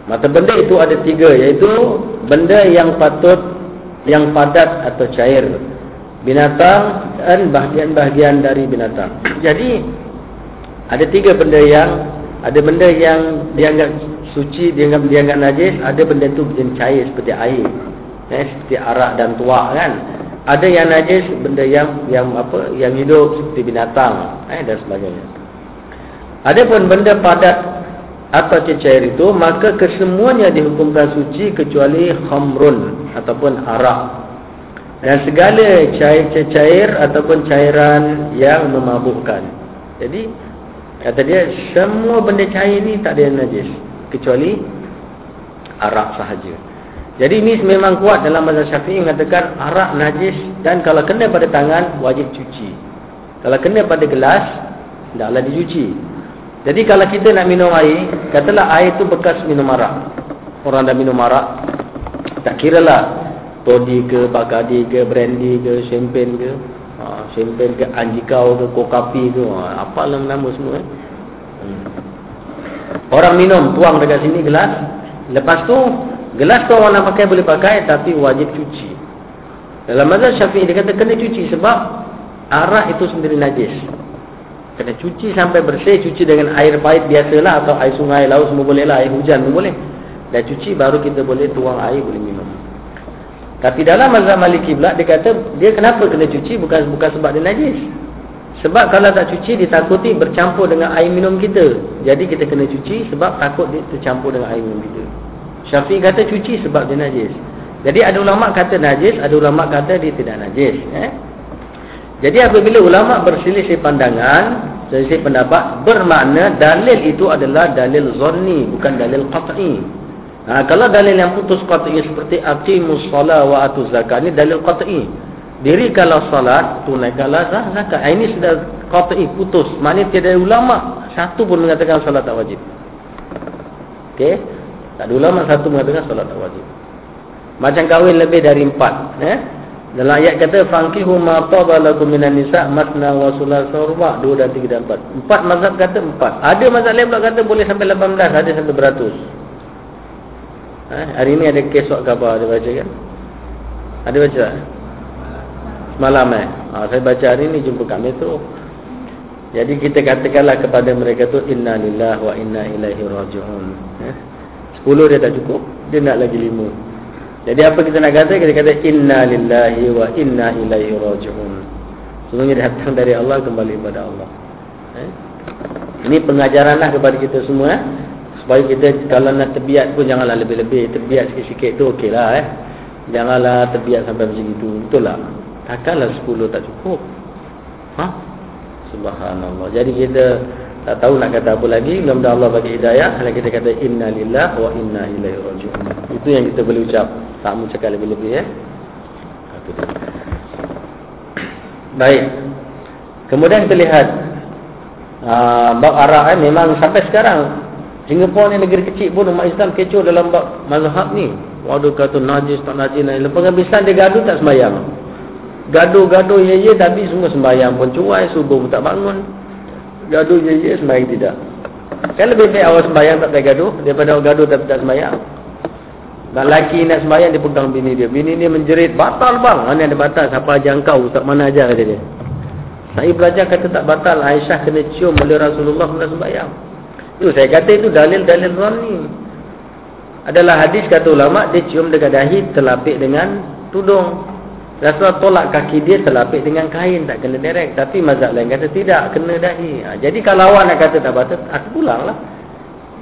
Mata benda itu ada tiga, iaitu benda yang patut, yang padat atau cair, binatang dan bahagian-bahagian dari binatang. Jadi ada tiga benda yang, ada benda yang dianggap suci, dianggap dianggap najis, ada benda tu cair seperti air, eh, seperti arak dan tuak kan. Ada yang najis, benda yang yang apa, yang hidup seperti binatang, eh, dan sebagainya. Adapun benda padat atau cecair itu, maka kesemuanya dihukumkan suci kecuali khamrun ataupun arak. Dan segala cair-cair ataupun cairan yang memabukkan. Jadi kata dia semua benda cair ni tak ada najis kecuali arak sahaja. Jadi ini memang kuat dalam mazhab Syafi'i mengatakan arak najis, dan kalau kena pada tangan wajib cuci. Kalau kena pada gelas hendaklah dicuci. Jadi kalau kita nak minum air, katalah air tu bekas minum arak. Orang dah minum arak, tak kiralah Toddy ke, Bacardi ke, Brandy ke, Champagne ke, ha, Champagne ke, Anjikau ke, Kokapi ke, ha, apalah nama semua eh? hmm. Orang minum, tuang dekat sini gelas. Lepas tu, gelas tu orang nak pakai boleh pakai, tapi wajib cuci. Dalam mazhab Syafi'i dia kata kena cuci, sebab arak itu sendiri najis. Kena cuci sampai bersih. Cuci dengan air pahit biasalah, atau air sungai, laut semua boleh lah, air hujan pun boleh. Dah cuci baru kita boleh tuang air, boleh minum. Tapi dalam mazhab Maliki pula dia kata dia kenapa kena cuci, bukan bukan sebab dia najis. Sebab kalau tak cuci, ditakuti bercampur dengan air minum kita. Jadi kita kena cuci sebab takut dia tercampur dengan air minum kita. Syafi'i kata cuci sebab dia najis. Jadi ada ulama' kata najis, ada ulama' kata dia tidak najis. Eh? Jadi apabila ulama' berselisih pandangan, selisih pendapat, bermakna dalil itu adalah dalil zanni, bukan dalil qat'i. Ha, kalau dalil yang putus qat'i seperti aqimus salat wa atuz zakat, ini dalil qat'i. Dirikanlah salat, tunaikanlah zakat. Ini sudah qat'i, putus. Maknanya tiada ulama satu pun mengatakan salat tak wajib. Okey? Tak ada ulama satu mengatakan salat tak wajib. Macam kahwin lebih dari empat, eh? Dalam ayat kata fankihu ma tabalakum minan nisa masna wa thulatsa wa ruba', dua dan tiga dan empat. Empat mazhab kata empat. Ada mazhab lain pula kata boleh sampai lapan belas, ada sampai beratus. Eh, hari ini ada kes soal khabar ada baca kan? Ada baca? Malam eh ha, saya baca hari ni jumpa kat metro. Jadi kita katakanlah kepada mereka tu inna lillahi wa inna ilaihi raji'un. Eh? Sepuluh dia tak cukup, dia nak lagi lima. Jadi apa kita nak kata? Kita kata inna lillahi wa inna ilaihi raji'un. Semuanya datang dari Allah, kembali kepada Allah. Eh? Ini pengajaranlah kepada kita semua, eh? Supaya kita kalau nak terbiat pun janganlah lebih-lebih. Terbiat sikit-sikit tu okey lah, eh? Janganlah terbiat sampai macam itu. Betul lah. Takkanlah sepuluh tak cukup. Ha? Subhanallah. Jadi kita tak tahu nak kata apa lagi. Mudah-mudahan Allah bagi hidayah. Kalau kita kata inna lillahi wa inna ilaihi raji'un. Itu yang kita boleh ucap. Tak mahu cakap lebih-lebih, ya. Baik. Kemudian kita lihat aa, bab arak, eh, memang sampai sekarang Singapura ni negeri kecil pun umat Islam kecoh dalam bab mazhab ni. Waduh kata najis tak najis. Lepas kebiasaan dia gaduh tak sembahyang. Gaduh-gaduh ye-ye tapi semua sembahyang pun cuai, subuh pun tak bangun. Gaduh ye-ye sembahyang tidak. Kan lebih baik awak sembahyang tak payah gaduh daripada awak gaduh tapi tak sembahyang. Lelaki nak sembahyang dia pegang bini dia. Bini dia menjerit, batal bang. Mana ada batal, siapa ajar engkau, ustaz mana ajar kata dia. Saya belajar kata tak batal, Aisyah kena cium oleh Rasulullah nak sembahyang. Itu saya kata itu dalil-dalil zanni. Adalah hadis kata ulama dia cium dekat dahi terlapik dengan tudung. Rasulullah tolak kaki dia terlapik dengan kain, tak kena direct. Tapi mazhab lain kata tidak, kena dahi. Ha, jadi kalau awak nak kata tak batal, aku pulanglah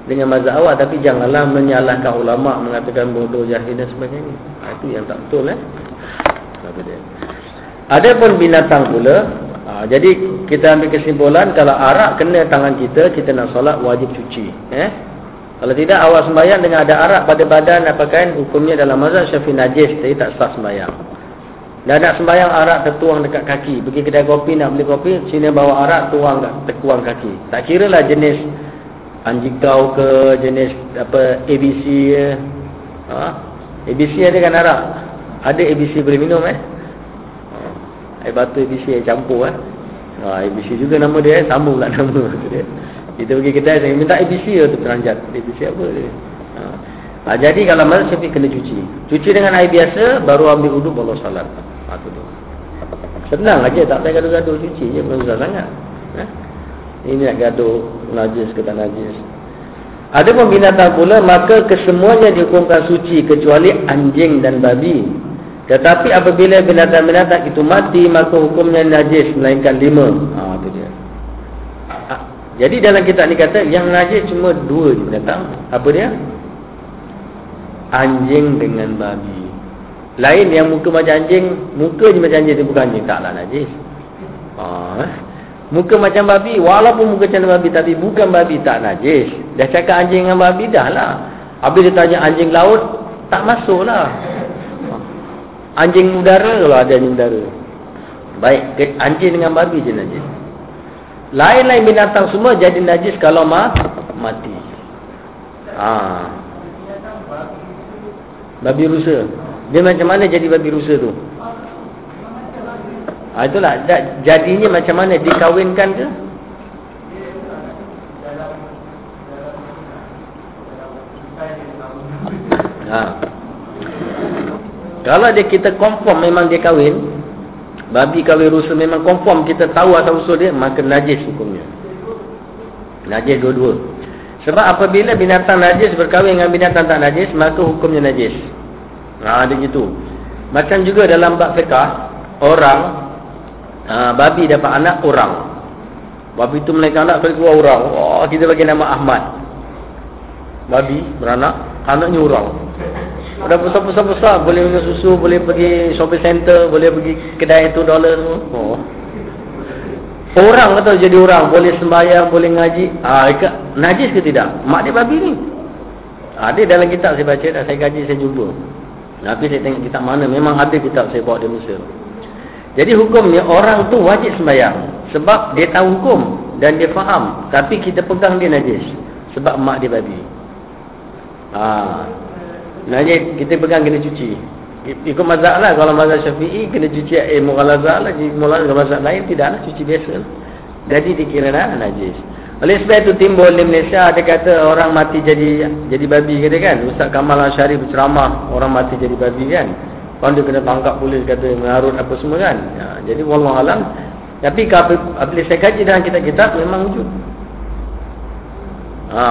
dengan mazhab awak. Tapi janganlah menyalahkan ulama, mengatakan bodoh, jahil dan sebagainya. Ha, itu yang tak betul, eh. Adapun binatang pula, ha, jadi kita ambil kesimpulan, kalau arak kena tangan kita, kita nak solat wajib cuci, eh. Kalau tidak awak sembahyang dengan ada arak pada badan dan pakaian, hukumnya dalam mazhab Syafi'i najis, jadi tak sah sembahyang. Dah nak sembahyang, arak tertuang dekat kaki. Pergi kedai kopi, nak beli kopi, sini bawa arak, tuang terkuang kaki. Tak kira lah jenis anjikau ke, jenis apa A B C ke. Ha? A B C ada kan arak? Ada A B C boleh minum, eh? Air batu A B C, air campur, eh? Ha, A B C juga nama dia, eh? Sama pula nama dia. Kita pergi kedai, saya minta A B C ke tu peranjat. A B C apa dia? Ha. Ha, jadi kalau malam Syafiq kena cuci. Cuci dengan air biasa, baru ambil uduk, baru salat. Aku tu senang aja, tak payah gaduh-gaduh, cuci je, belum susah sangat, eh? Ini nak gaduh najis ke tak najis. Ada pun binatang pula, maka kesemuanya dihukumkan suci kecuali anjing dan babi. Tetapi apabila binatang-binatang itu mati, maka hukumnya najis melainkan lima. Ha, itu dia. Ha, jadi dalam kitab ni kata yang najis cuma dua je binatang. Apa dia? Anjing dengan babi. Lain yang muka macam anjing, muka je macam anjing, dia bukan anjing, taklah najis. Ha, eh? Muka macam babi, walaupun muka macam babi tapi bukan babi, tak najis. Dah cakap anjing dengan babi dah lah. Habis dia tanya anjing laut, tak masuk lah. Anjing udara, kalau ada anjing udara. Baik, anjing dengan babi je najis. Lain-lain binatang semua jadi najis kalau ma mati. Ha. Babi rusa. Dia macam mana jadi babi rusa tu? Ha, itulah. Jadinya macam mana? Dikawinkan ke? Ha. Kalau dia kita confirm memang dia kahwin, babi kahwin rusa memang confirm, kita tahu asal usul dia, maka najis hukumnya. Najis dua-dua. Sebab apabila binatang najis berkahwin dengan binatang tak najis, maka hukumnya najis. Ha, ada gitu. Macam juga dalam bab fiqah, orang ha, babi dapat anak orang. Babi tu melahirkan anak, kalau keluar orang. Oh, kita bagi nama Ahmad. Babi beranak, anaknya orang. Dah besar-besar-besar, boleh minum susu, boleh pergi shopping center, boleh pergi kedai tu dollar tu. Oh. Orang kata jadi orang, boleh sembahyang, boleh ngaji. Ah, ha, najis ke tidak? Mak dia babi ni. Ada ha, dalam kitab saya baca dah, saya kaji, saya jumpa. Tapi saya tengok kitab mana, memang ada kitab saya bawa dia Mesir. Jadi hukumnya orang tu wajib sembahyang sebab dia tahu hukum dan dia faham. Tapi kita pegang dia najis sebab mak dia babi. Ah, najis kita pegang kena cuci. Ikut mazhab lah, kalau mazhab Syafi'i kena cuci air mughalazah lah, kalau mazhab lain tidaklah, cuci biasa. Jadi dikira dah najis. Oleh sebab itu timbul di Malaysia ada kata orang mati jadi jadi babi kata kan. Ustaz Kamal Al-Syarif berceramah orang mati jadi babi kan. Kalau dia kena tangkap polis kata mengarut apa semua kan. Ya, jadi wallahu alam. Tapi kalau apabila saya kaji dalam kitab-kitab memang wujud. Ha.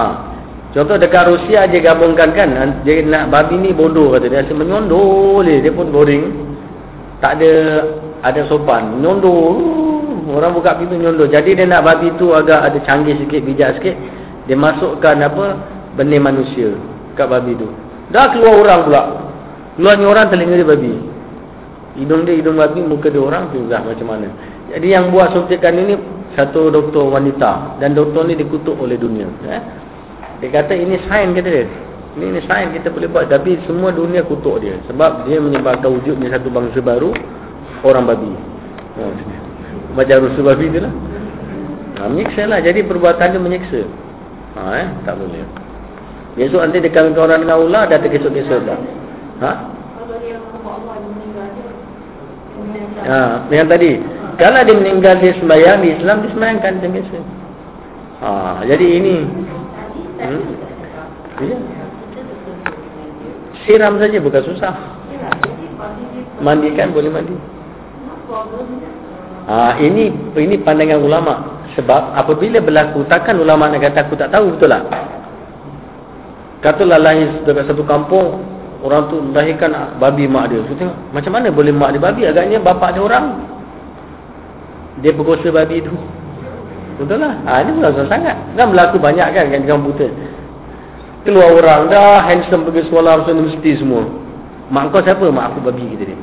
Contoh dekat Rusia dia gabungkan kan. Dia nak babi ni bodoh kata dia, rasa menyondol dia pun boring. Tak ada ada sopan. Menyondol. Orang buka pintu nyondol. Jadi dia nak babi tu agak ada canggih sikit, bijak sikit. Dia masukkan apa, benih manusia kat babi tu. Dah keluar orang pula. Keluarnya orang, telinga dia babi. Hidung dia hidung babi, muka dia orang, susah macam mana. Jadi yang buat suntikan ini satu doktor wanita. Dan doktor ni dikutuk oleh dunia. Eh? Dia kata ini sains kata dia. Ini, ini sains kita boleh buat. Tapi semua dunia kutuk dia. Sebab dia menyebabkan wujudnya satu bangsa baru, orang babi. Hmm. Macam rusuh babi tu lah, ha, menyiksa lah. Jadi perbuatan dia menyiksa, ha, eh? Tak boleh. Besok nanti dekat orang dengan ular, dah terkesut-kesut dah. Ha? Ha, yang tadi, kalau dia meninggal dia sembahyang, di Islam dia sembahyangkan terkesut. Ha, jadi ini hmm? Ya. Siram saja bukan susah. Mandikan boleh mandi. Ha, ini ini pandangan ulama. Sebab apabila berlaku, takkan ulama nak kata aku tak tahu, betul tak? Katalah lahir dekat satu kampung, orang tu melahirkan babi mak dia. Kita tengok macam mana boleh mak dia babi? Agaknya bapak dia orang. Dia perkosa babi tu. Betul lah. Ha, ini bukan sangat. Kan berlaku banyak kan kat komputer. Keluar orang dah handsome pergi sekolah, masuk universiti semua. Mak kau siapa? Mak aku babi kita ni.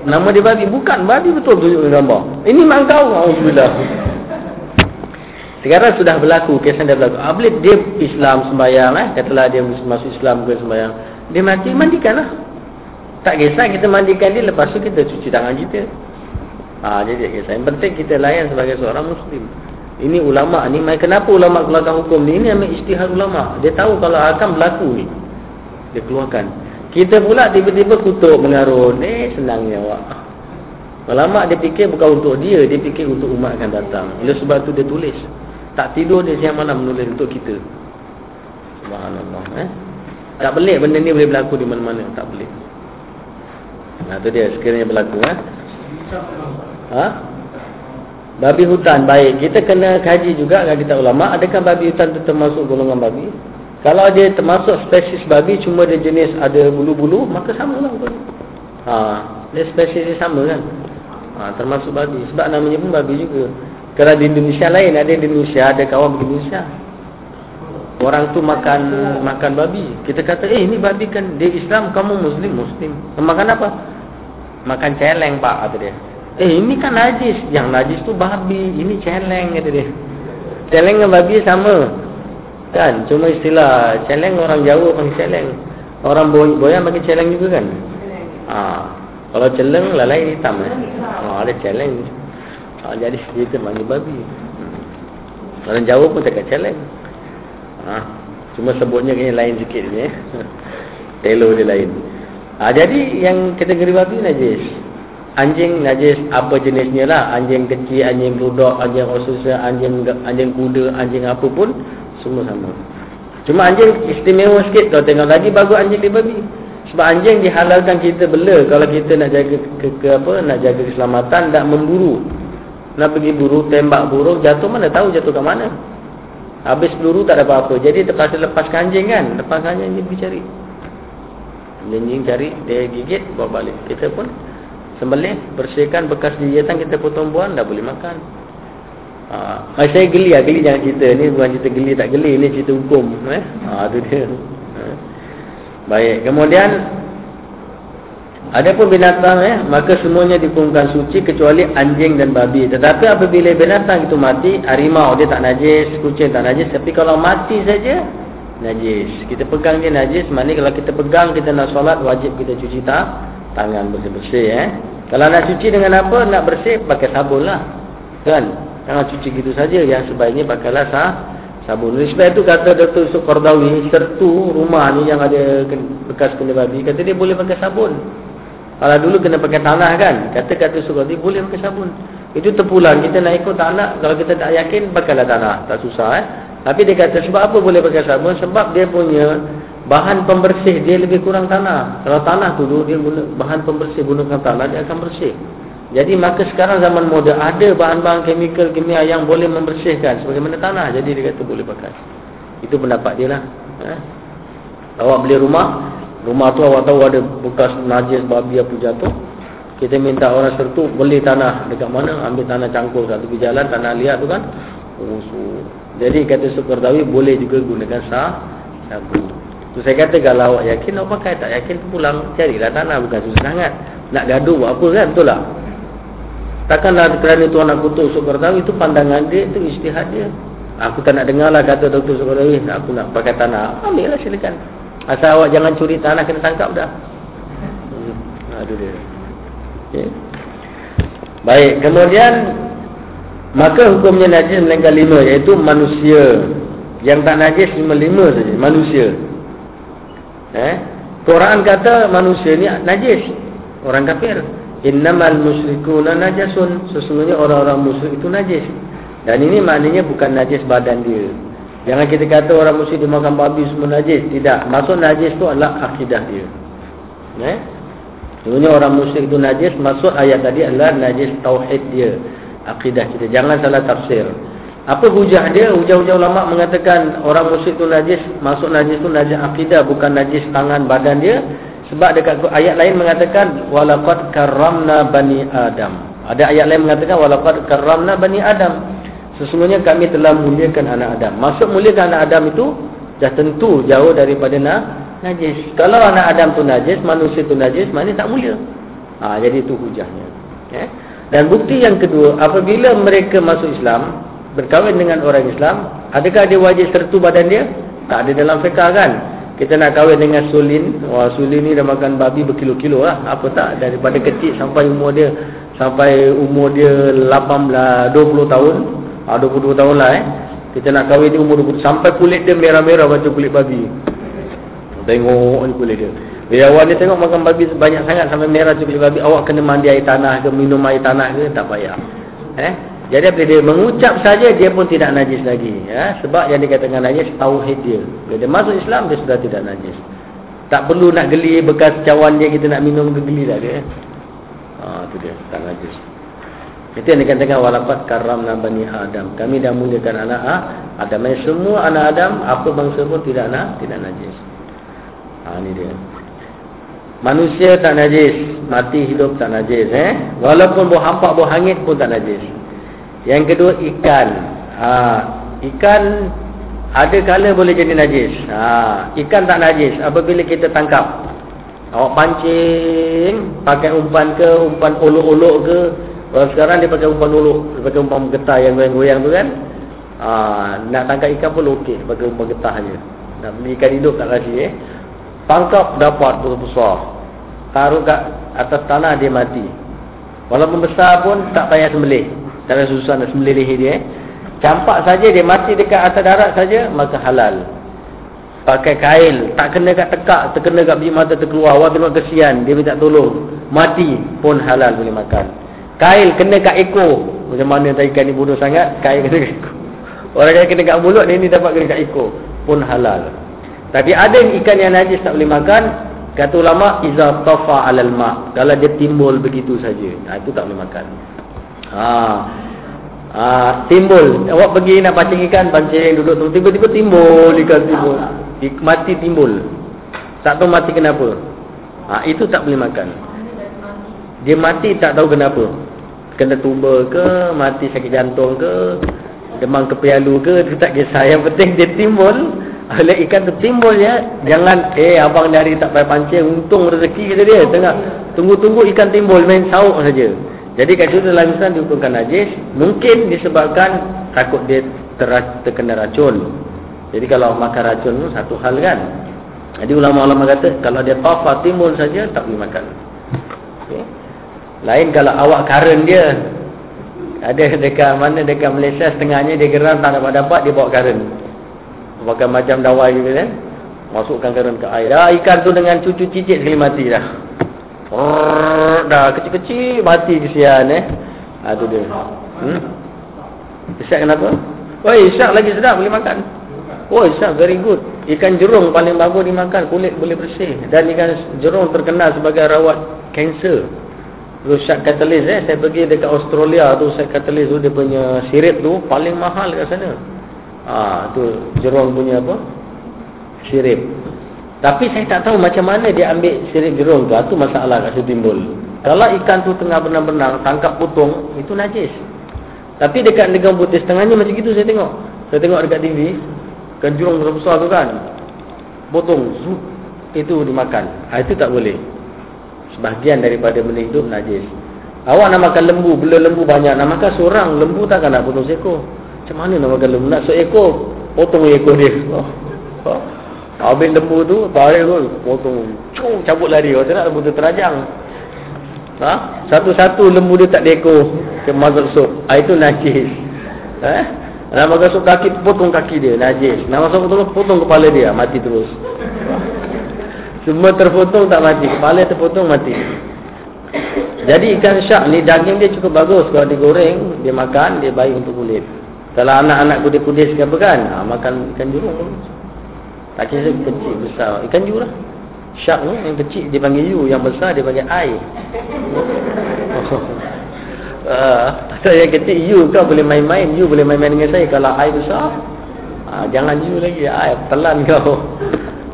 Nama dia babi. Bukan babi betul tunjukkan gambar. Ini mak kau. Alhamdulillah. Sekarang sudah berlaku. Kesan dah berlaku. Apabila dia Islam sembahyang. Eh? Katalah dia masuk Islam ke sembahyang. Dia mati, mandikanlah. Tak kisah kita mandikan dia. Lepas tu kita cuci tangan kita. Ha, jadi tak kisah. Yang penting kita layan sebagai seorang Muslim. Ini ulama' ni. Kenapa ulama' keluarkan hukum ni? Ini memang ijtihad ulama'. Dia tahu kalau akan berlaku ni. Dia keluarkan. Kita pula tiba-tiba kutuk mengarun. Eh, senangnya awak. Ulama' dia fikir bukan untuk dia. Dia fikir untuk umat akan datang. Oleh sebab tu dia tulis. Tak tidur dia siang malam menulis untuk kita. Subhanallah. Eh? Tak pelik benda ni boleh berlaku di mana-mana. Tak pelik. Nah, tu dia sekiranya berlaku. Eh? Ha? Babi hutan. Baik. Kita kena kaji juga dengan kita ulama'. Adakah babi hutan tu termasuk golongan babi? Kalau dia termasuk spesies babi, cuma dia jenis ada bulu-bulu, maka sama lah. Ha, dia spesies dia sama kan. Ha, termasuk babi. Sebab namanya pun babi juga. Kerana di Indonesia lain, ada di Indonesia, ada kawan di Indonesia. Orang tu makan makan babi. Kita kata, eh ini babi kan, dia Islam, kamu Muslim, Muslim. Makan apa? Makan celeng pak, kata dia. Eh ini kan najis. Yang najis tu babi, ini celeng, kata dia. Celeng dengan babi sama. Kan, cuma istilah celeng orang Jawa panggil celeng. Orang Boyan panggil celeng juga kan? Ha. Kalau celeng lalai hitam eh. Ha, ada celeng. Ha, jadi kita panggil babi. Orang Jawa pun cakap celeng. Ha. Cuma sebutnya kena lain sikit ni eh. Telo dia lain. Ha, jadi yang kategori babi najis. Anjing najis apa jenisnya lah. Anjing kecil, anjing budak, anjing osusa, anjing anjing kuda, anjing apa pun semua sama. Cuma anjing istimewa sikit. Kalau tengok lagi bagus anjing dia babi. Sebab anjing dihalalkan kita bela kalau kita nak jaga ke, ke apa, nak jaga keselamatan, nak memburu. Nak pergi buru, tembak burung, jatuh mana tahu jatuh kat mana. Habis peluru tak ada apa-apa. Jadi terpaksa lepas anjing kan. Lepas anjing dia pergi cari. Anjing cari, dia gigit, bawa balik. Kita pun sembelih, bersihkan bekas gigitan, kita potong buang, dah boleh makan. Ha, saya geli lah, geli jangan cerita. Ni bukan cerita geli tak geli, ni cerita hukum. Eh? Ha, tu dia. Ha. Baik, kemudian adapun binatang, eh, maka semuanya dihukumkan suci kecuali anjing dan babi. Tetapi apabila binatang itu mati, harimau dia tak najis, kucing tak najis, tapi kalau mati saja najis. Kita pegang dia najis, maknanya kalau kita pegang, kita nak solat, wajib kita cuci tak? Tangan bersih-bersih, eh. Kalau nak cuci dengan apa? Nak bersih, pakai sabun lah, kan? Jangan cuci gitu saja. Yang sebaiknya pakailah sah, sabun. Sebab itu kata Doktor Yusuf Qardawi, sertu rumah ni yang ada bekas kena babi, kata dia boleh pakai sabun. Kalau dulu kena pakai tanah kan, kata-kata surat ni boleh pakai sabun. Itu terpulang, kita nak ikut tak nak. Kalau kita tak yakin, pakailah tanah, tak susah, eh. Tapi dia kata sebab apa boleh pakai sabun? Sebab dia punya bahan pembersih dia lebih kurang tanah. Kalau tanah dulu dia guna bahan pembersih, gunakan tanah, dia akan bersih. Jadi maka sekarang zaman moden ada bahan-bahan chemical kimia yang boleh membersihkan sebagaimana tanah. Jadi dia kata boleh pakai. Itu pendapat dia lah, eh. Awak beli rumah, rumah tu awak tahu ada bekas najis babi apa jatuh, kita minta orang sertu beli tanah dekat mana, ambil tanah cangkul kat tepi jalan, tanah liat tu kan. Usul. Jadi kata Sukardawi boleh juga gunakan sah sabun. Tu saya kata kalau awak yakin awak pakai, tak yakin pulang carilah tanah, bukan susah sangat. Nak gaduh buat apa kan, betul tak? Takkanlah kerana tuan nak kutuk Sukardawi, itu pandangan dia, itu ijtihad dia. Aku tak nak dengarlah kata Doktor Sukardawi, aku nak pakai tanah. Ambillah silakan. Asal awak jangan curi tanah, kena tangkap dah. Hmm. Aduh dia. Okay. Baik, kemudian maka hukumnya najis melanggar lima, iaitu manusia. Yang tak najis lima lima saja, manusia. Eh? Quran kata manusia ni najis, orang kafir. Innamal musyrikuna najasun, sesungguhnya orang-orang musyrik itu najis. Dan ini maknanya bukan najis badan dia. Jangan kita kata orang musyrik dimakan babi semua najis. Tidak. Maksud najis tu adalah akidah dia. Eh? Sebenarnya orang musyrik tu najis. Maksud ayat tadi adalah najis tauhid dia, akidah kita. Jangan salah tafsir. Apa hujah dia? Hujah-hujah ulama mengatakan orang musyrik tu najis. Maksud najis tu najis akidah, bukan najis tangan badan dia. Sebab dekat ayat lain mengatakan walaqad karramna bani Adam. Ada ayat lain mengatakan walaqad karramna bani Adam, sesungguhnya kami telah muliakan anak Adam. Maksud muliakan anak Adam itu dah tentu jauh daripada na, najis. Kalau anak Adam tu najis, manusia tu najis, maknanya tak mulia. Ha, jadi itu hujahnya. Eh? Dan bukti yang kedua, apabila mereka masuk Islam, berkahwin dengan orang Islam, adakah dia wajib sertu badan dia? Tak ada dalam fiqah kan. Kita nak kahwin dengan sulin, wah sulin ni dah makan babi berkilo-kilo lah. Apa tak, daripada kecil sampai umur dia, sampai umur dia lapan belas, dua puluh tahun. Ha, dua puluh dua tahun lah, eh. Kita nak kahwin dia umur dua puluh, sampai kulit dia merah-merah macam kulit babi. Tengok kulit dia. Biawan dia tengok makan babi banyak sangat sampai merah macam kulit babi. Awak kena mandi air tanah ke, minum air tanah ke, tak payah. Eh? Jadi apabila dia mengucap saja, dia pun tidak najis lagi. Eh? Sebab yang dikatakan najis, tauhid dia. Bila dia masuk Islam, dia sudah tidak najis. Tak perlu nak geli bekas cawan dia, kita nak minum ke geli lah dia. Ha, tu dia, tak najis. Itu yang dikatakan walaqad karramna bani Adam, kami dah muliakan anak Adam. Dan semua anak Adam, apa bangsa pun tidak nak, tidak najis. Ha, ini dia. Manusia tak najis, mati hidup tak najis, eh? Walaupun buah hampak, buah hangit pun tak najis. Yang kedua ikan. Ha, ikan ada kala boleh jadi najis. Ha, ikan tak najis apabila kita tangkap. Awak pancing, pakai umpan ke, umpan olok-olok ke. Kalau sekarang dia pakai umpan uluk, dia pakai umpan getah yang goyang-goyang tu kan. Ha, nak tangkap ikan pun okey, dia pakai umpan getah je. Nak beli ikan hidup tak lagi, eh. Tangkap dapat besar-besar, taruh kat atas tanah, dia mati. Walaupun besar pun tak payah sembelih, tak ada susah nak sembelih leher dia, eh. Campak saja dia mati dekat atas darat saja, maka halal. Pakai kail, tak kena kat tekak, terkena kat biji mata terkeluar, awak tengok kesian, dia minta tolong, mati pun halal boleh makan. Kail kena kat ekor. Macam mana tak ikan ni bodoh sangat, kail kena kat ekor. Orang yang kena kat mulut, dia ni dapat kena kat ekor, pun halal. Tapi ada ikan yang najis tak boleh makan. Kata ulama, iza tafa alal ma', kalau dia timbul begitu saja, nah, itu tak boleh makan. Ha, ha, timbul. Awak pergi nak pancing ikan, pancing duduk, tiba-tiba timbul ikan, timbul. Mati timbul. Tak tahu mati kenapa. Ha, itu tak boleh makan. Dia mati tak tahu kenapa. Kena tuba ke, mati sakit jantung ke, demam kepialu ke, dia tak kisah. Yang penting dia timbul. Oleh ikan tu timbul ya. Jangan eh abang dari tak payah pancing, untung rezeki kita dia. Tengah tunggu-tunggu ikan timbul main sauk saja. Jadi kat situ dalam Islam dihukungkan najis, mungkin disebabkan takut dia ter- terkena racun. Jadi kalau makan racun tu satu hal kan. Jadi ulama-ulama kata kalau dia tafah timbul saja tak boleh makan. Okay. Lain kalau awak karen dia. Ada dekat mana, dekat Malaysia setengahnya dia geram tak dapat-dapat, dia bawa karen. Pakai macam dawai gitu kan. Masukkan karen ke air. Dah ikan tu dengan cucu cicit sekali mati dah. Oh, dah kecil-kecil mati kesian eh. Ah tu dia. Hmm? Isyak kenapa? Oh, isyak lagi sedap boleh makan. Oh, isyak very good. Ikan jerung paling bagus dimakan, kulit boleh bersih. Dan ikan jerung terkenal sebagai rawat kanser. Shark catalyst eh, saya pergi dekat Australia tu, shark catalyst tu dia punya sirip tu paling mahal kat sana. Ah, tu jerung punya apa? Sirip. Tapi saya tak tahu macam mana dia ambil sirip jerung tu. Itu masalah kat situ timbul. Kalau ikan tu tengah berenang-berenang, tangkap potong, itu najis. Tapi dekat Negeri Putih setengahnya macam gitu saya tengok. Saya tengok dekat T V, kan jerung besar tu kan. Potong, zup, itu dimakan. Ah, itu tak boleh. Bahagian daripada benda hidup najis. Awak nak makan lembu, bela lembu banyak, nak makan seorang, lembu takkan nak potong seekor. Macam mana nak makan lembu? Nak seekor, potong ekor dia. Oh. Oh. Habis lembu tu, tarik tu, potong. Cuk, cabut lari. Macam nak lembu tu terajang. Ha? Satu-satu lembu dia tak ada ekor. Macam mazak sup. Ha, itu najis. Ha? Nak makan sup kaki, potong kaki dia. Najis. Nak masak potong, potong kepala dia. Mati terus. Semua terpotong tak mati. Kepala terpotong mati. Jadi ikan syak ni daging dia cukup bagus. Kalau digoreng, dia makan, dia baik untuk kulit. Kalau anak-anak kudis-kudis ke apa kan, ha, makan ikan jurung pun. Tak kisah kecil besar. Ikan jurung lah. Syak ni yang kecil dia panggil you, yang besar dia panggil I. Oh. uh, so yang kecil you kau boleh main-main. You boleh main-main dengan saya. Kalau I besar, ha, jangan you lagi. I telan kau.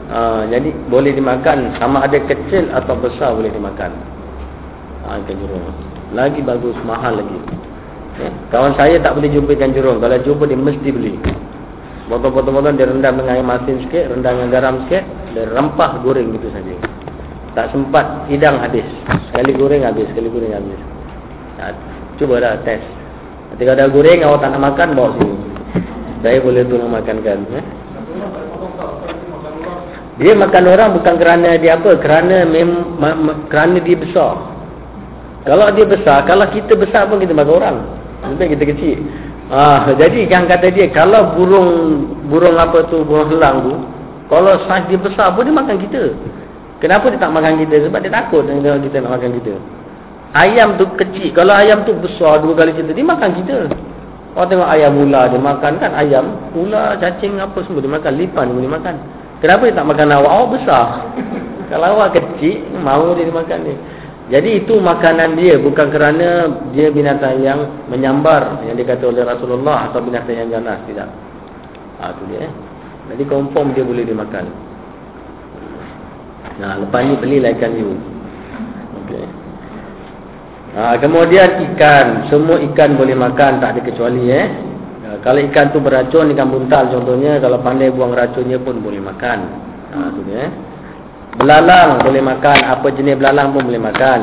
Ha, jadi boleh dimakan, sama ada kecil atau besar boleh dimakan. Ha, ikan jurung lagi bagus, mahal lagi. Eh, kawan saya tak boleh jumpa ikan jurung. Kalau jumpa dia mesti beli. Potong-potong-potong dia rendam dengan air masin sikit, rendam dengan garam sikit, dia rempah goreng gitu saja. Tak sempat hidang habis. Sekali goreng habis, sekali goreng habis. Ha, cuba dah test. Ketika dah goreng awak tak nak makan, bawa sini. Saya boleh tolong makankan. Eh? Dia makan orang bukan kerana dia apa, kerana mem, ma, ma, kerana dia besar. Kalau dia besar, kalau kita besar pun kita makan orang. Lebih kita kecil. Ah, jadi yang kata dia kalau burung burung apa tu, burung helang tu, kalau saiz dia besar pun dia makan kita. Kenapa dia tak makan kita? Sebab dia takut dengan kita nak makan kita. Ayam tu kecil, kalau ayam tu besar dua kali kita, dia makan kita. Orang tengok ayam ular dia makan kan, ayam, ular, cacing apa semua dia makan, lipan dia boleh makan. Kenapa dia tak makan awak? Awak besar. Kalau awak kecil, mau dia dimakan dia. Jadi itu makanan dia. Bukan kerana dia binatang yang menyambar, yang dikata oleh Rasulullah, atau binatang yang ganas. Tidak. Ha, itu dia. Eh. Jadi confirm dia boleh dimakan. Nah, lepas ni belilah ikan you. Okay. Ha, kemudian ikan. Semua ikan boleh makan. Tak ada kecuali eh. Kalau ikan tu beracun, ikan buntal contohnya, kalau pandai buang racunnya pun boleh makan. Ha, tu dia. Belalang boleh makan, apa jenis belalang pun boleh makan.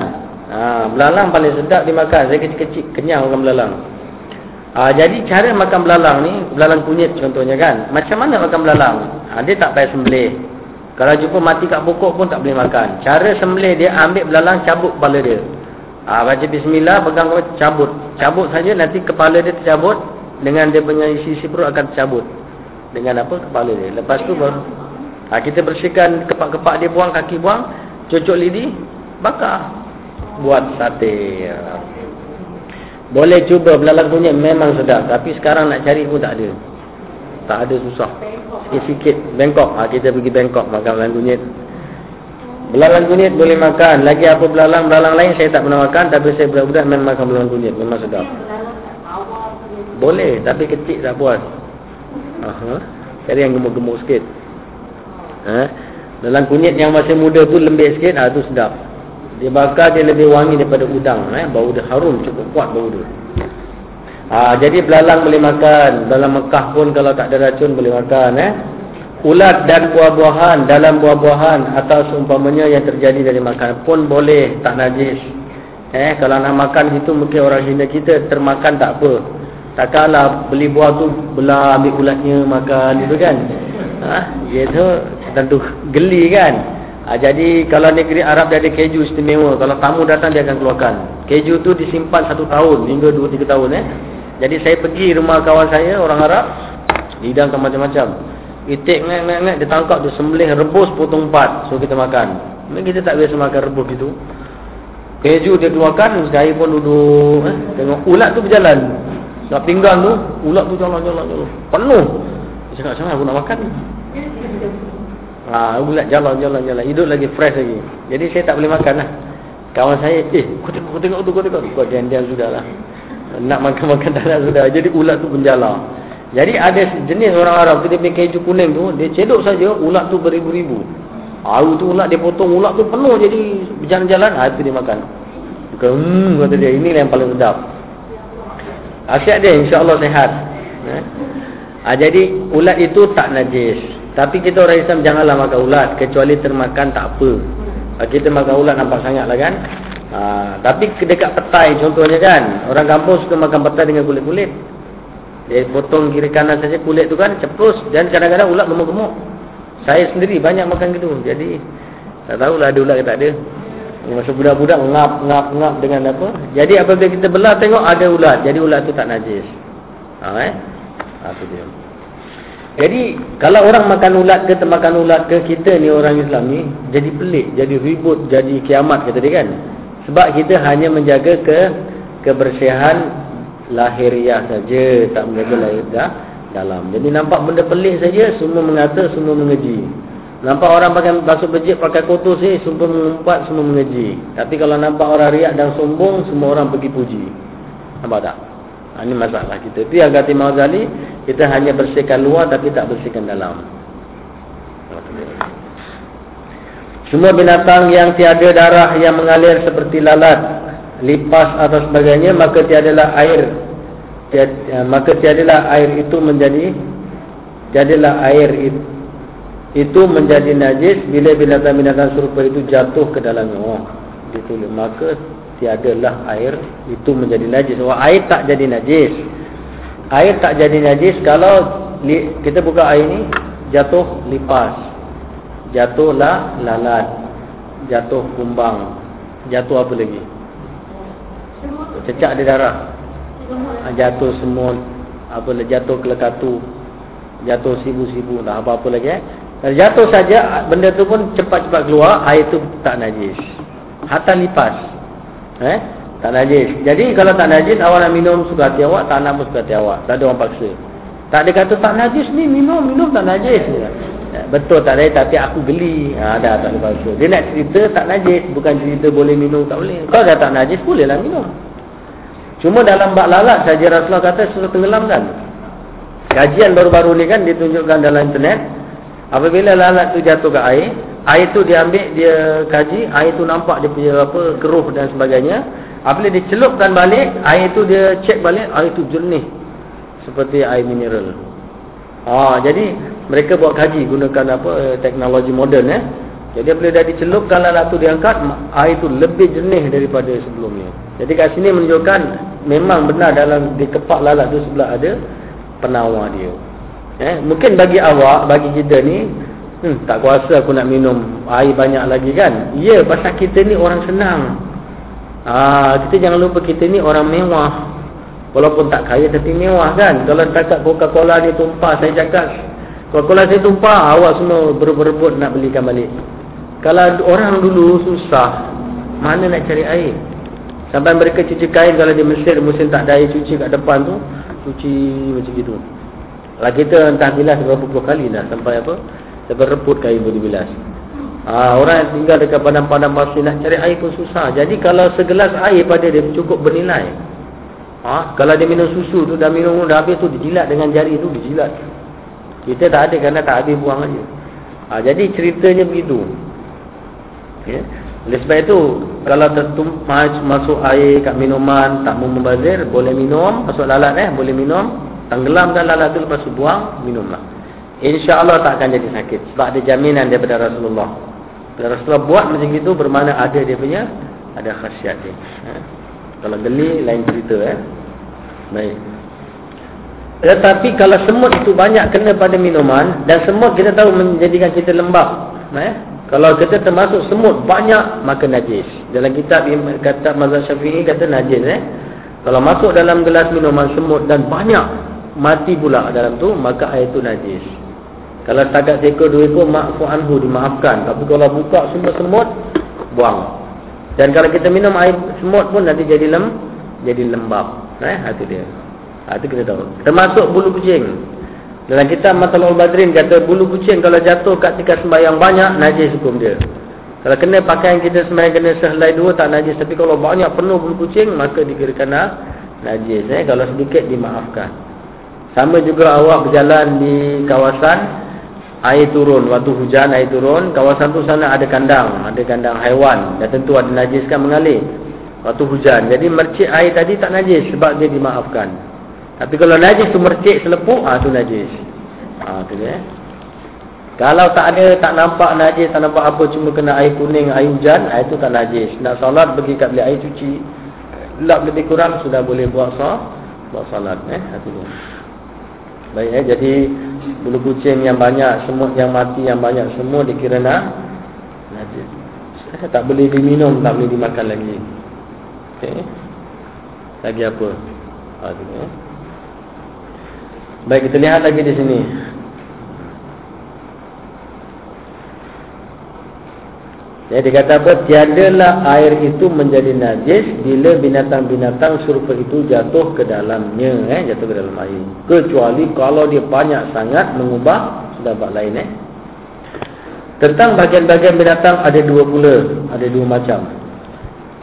Ha, belalang paling sedap dimakan. Saya kecil-kecil kenyang makan belalang. Ha, jadi cara makan belalang ni, belalang kunyit contohnya kan. Macam mana makan belalang? Ha, dia tak payah sembelih. Kalau jumpa mati kat pokok pun tak boleh makan. Cara sembelih dia ambil belalang, cabut kepala dia. Ha, baca bismillah, pegang cabut. Cabut saja, nanti kepala dia tercabut. Dengan dia punya isi-isi perut akan tercabut. Dengan apa? Kepala dia. Lepas tu baru ha, kita bersihkan kepak-kepak dia, buang kaki buang, cucuk lidi, bakar, buat sate. Boleh cuba belalang kunyit, memang sedap. Tapi sekarang nak cari pun tak ada. Tak ada, susah. Sikit-sikit Bangkok. Ha, kita pergi Bangkok makan belalang kunyit. Belalang kunyit boleh makan. Lagi apa belalang? Belalang lain saya tak pernah makan. Tapi saya budak-budak memang makan belalang kunyit. Memang sedap. Boleh, tapi kecil tak puas. Aha. Cari yang gemuk-gemuk sikit. Ha? Dalam kunyit yang masih muda tu lembik sikit, ah ha, tu sedap. Dia bakar, dia lebih wangi daripada udang, eh? Bau dia harum, cukup kuat bau dia. Ha, jadi belalang boleh makan. Dalam Mekah pun kalau tak ada racun boleh makan, eh? Ulat dan buah-buahan, dalam buah-buahan atau seumpamanya yang terjadi dari makan pun boleh, tak najis. Eh, kalau nak makan situ mungkin orang Cina kita termakan tak apa. Takkanlah beli buah tu belah ambil ulatnya makan gitu kan. Ha, itu tentu geli kan. Ha, jadi kalau negeri Arab dia ada keju istimewa. Kalau tamu datang dia akan keluarkan. Keju tu disimpan satu tahun hingga dua tiga tahun eh. Jadi saya pergi rumah kawan saya orang Arab, dihidangkan macam-macam. Itik nak-nak-nak dia tangkap dia sembelih rebus potong empat. So kita makan. Kita tak biasa makan rebus gitu. Keju dia keluarkan, saya pun duduk eh, tengok ulat tu berjalan. Dah pinggang tu, ulat tu jalan-jalan-jalan. Penuh. Dia cakap, macam mana aku nak makan ni? Ha, ulat jalan-jalan-jalan. Hidup lagi, fresh lagi. Jadi saya tak boleh makan lah. Kawan saya, eh, kau tengok, kau tengok tu, kau tengok. Kau diam-diam sudah lah. Nak makan-makan tak nak sudah. Jadi ulat tu menjala. Jadi ada jenis orang Arab tu, dia punya keju kuning tu, dia cedok saja, ulat tu beribu-ribu. Aru tu ulat, dia potong ulat tu penuh jadi berjalan-jalan, ha, itu dia makan. Hmm, kata dia, ini yang paling sedap. Asyik dia, insyaAllah sehat. Ha? Ha, jadi, ulat itu tak najis. Tapi kita orang Islam janganlah makan ulat, kecuali termakan tak apa. Ha, kita makan ulat nampak sangat lah kan. Ha, tapi dekat petai contohnya kan, orang kampung suka makan petai dengan kulit-kulit. Dia potong kiri kanan saja kulit tu kan, cepus. Dan kadang-kadang ulat gemuk-gemuk. Saya sendiri banyak makan gitu. Jadi tak tahulah ada ulat ke tak ada. Masa budak-budak ngap-ngap-ngap dengan apa. Jadi apabila kita belah tengok ada ulat. Jadi ulat tu tak najis. Ha eh? Ha tu dia. Jadi kalau orang makan ulat ke termakan ulat ke, kita ni orang Islam ni jadi pelik, jadi ribut, jadi kiamat kata dia kan. Sebab kita hanya menjaga ke kebersihan lahiriah saja, tak menjaga lahir dah dalam. Jadi nampak benda pelik saja, semua mengata, semua mengeji. Nampak orang pakai basuh bejik, pakai kotor sih, semua mengumpat, semua mengeji. Tapi kalau nampak orang riak dan sombong, semua orang pergi puji. Nampak tak? Ha, ini masalah kita. Itu yang kata Imam Ghazali, kita hanya bersihkan luar tapi tak bersihkan dalam. Semua binatang yang tiada darah yang mengalir seperti lalat, lipas atau sebagainya, maka tiadalah air. Maka tiadalah air itu menjadi Tiadalah air itu, itu menjadi najis bila binatang-binatang serupa itu jatuh ke dalamnya. Oh, ditulis. Maka tiadalah air itu menjadi najis. Wah, air tak jadi najis. Air tak jadi najis kalau li, kita buka air ni, jatuh lipas, jatuhlah lalat, jatuh kumbang, jatuh apa lagi, cecak ada darah, jatuh semut, apa jatuh kelekatu, jatuh sibu-sibu, dah apa-apa lagi eh. Jatuh saja benda tu pun cepat-cepat keluar, air tu tak najis. Hatta lipas. Eh, tak najis. Jadi kalau tak najis, awak nak minum suka hati awak, tak nak pun suka hati awak. Tak ada orang paksa. Tak ada kata tak najis ni minum, minum tak najis. Eh, betul tak ada, tapi aku geli. Ha, dah tak ada paksa. Dia nak cerita tak najis, bukan cerita boleh minum tak boleh. Kalau dah tak najis, bolehlah minum. Cuma dalam bak lalat saja Rasulullah kata suruh tenggelamkan. Kajian baru-baru ni kan ditunjukkan dalam internet. Apabila lalat tu jatuh ke air, air tu diambil, dia kaji, air tu nampak dia punya apa, keruh dan sebagainya. Apabila dicelupkan balik, air tu dia cek balik, air tu jernih seperti air mineral. Ha, jadi mereka buat kaji gunakan apa, teknologi moden eh. Jadi apabila dah dicelupkan lalat tu diangkat, air tu lebih jernih daripada sebelumnya. Jadi kat sini menunjukkan memang benar dalam di kepak lalat tu sebelah ada penawar dia. Eh, mungkin bagi awak, bagi kita ni, hmm, tak kuasa aku nak minum air banyak lagi kan. Ya, pasal kita ni orang senang. Ah, kita jangan lupa kita ni orang mewah. Walaupun tak kaya tapi mewah kan. Kalau cakap Coca-Cola ni tumpah, saya cakap Coca-Cola saya tumpah, awak semua berebut-rebut nak belikan balik. Kalau orang dulu susah, mana nak cari air? Sampai mereka cuci kain, kalau di Mesir musim tak ada air cuci kat depan tu, cuci macam gitu. Kalau kita entah bilas berapa puluh kali dah sampai apa, sampai reput kain boleh bilas. Ha, orang yang tinggal dekat padang-padang pasir nak cari air pun susah. Jadi kalau segelas air pada dia cukup bernilai. Ha, kalau dia minum susu tu, dah minum dah habis tu dijilat dengan jari tu, dijilat. Kita tak ada kerana tak habis buang aja. Ha, jadi ceritanya begitu. Ya. Oleh sebab itu, kalau tertumpah masuk air kat minuman, tak mau membazir, boleh minum. Masuk lalat eh, boleh minum. Tenggelamkan lalat tu, lepas tu buang, minumlah. InsyaAllah tak akan jadi sakit. Sebab ada jaminan daripada Rasulullah. Kalau Rasulullah buat macam itu, bermakna ada dia punya, ada khasiat dia. Ha? Kalau geli, lain cerita eh. Baik. Tetapi kalau semut itu banyak kena pada minuman, dan semut kita tahu menjadikan kita lembab. Eh? Kalau kita termasuk semut banyak, maka najis. Dalam kitab kata mazhab Syafi'i kata najis eh. Kalau masuk dalam gelas minuman semut dan banyak, mati pula dalam tu, maka air tu najis. Kalau setakat seekor dua ekor, ma'fu anhu, dimaafkan. Tapi kalau buka semua semut, buang. Dan kalau kita minum air semut pun nanti jadi lem jadi lembab. Eh, itu dia. Ha, itu kita tahu. Termasuk bulu kucing. Dalam kitab Matalul Badrin kata bulu kucing kalau jatuh kat tingkat sembahyang banyak, najis hukum dia. Kalau kena pakaian kita sembahyang kena sehelai dua, tak najis. Tapi kalau banyak penuh bulu kucing, maka dikirakan ah, najis eh. Kalau sedikit dimaafkan. Sama juga awak berjalan di kawasan air turun, waktu hujan air turun, kawasan tu sana ada kandang, ada kandang haiwan, dah tentu ada najis kan mengalir waktu hujan. Jadi mercik air tadi tak najis sebab dia dimaafkan. Tapi kalau najis tu mercik selepuk, ah tu najis. Ah tu dia. Kalau tak ada, tak nampak najis, tak nampak apa, cuma kena air kuning, air hujan, air tu tak najis. Nak solat pergi kat bilik air cuci. Lap lebih kurang sudah boleh buat solat, buat solat eh. Itu dia. Baik eh, jadi bulu kucing yang banyak, semut yang mati yang banyak, semua dikira nak najis. Tak boleh diminum, tak boleh dimakan lagi. Okey. Lagi apa? Ah tu dia. Baik, kita lihat lagi di sini. Jadi kata apa? Tiadalah air itu menjadi najis bila binatang-binatang serupa itu jatuh ke dalamnya, eh, jatuh ke dalam air. Kecuali kalau dia banyak sangat mengubah sudah bab lain eh. Tentang bahagian-bahagian binatang ada dua pula, ada dua macam.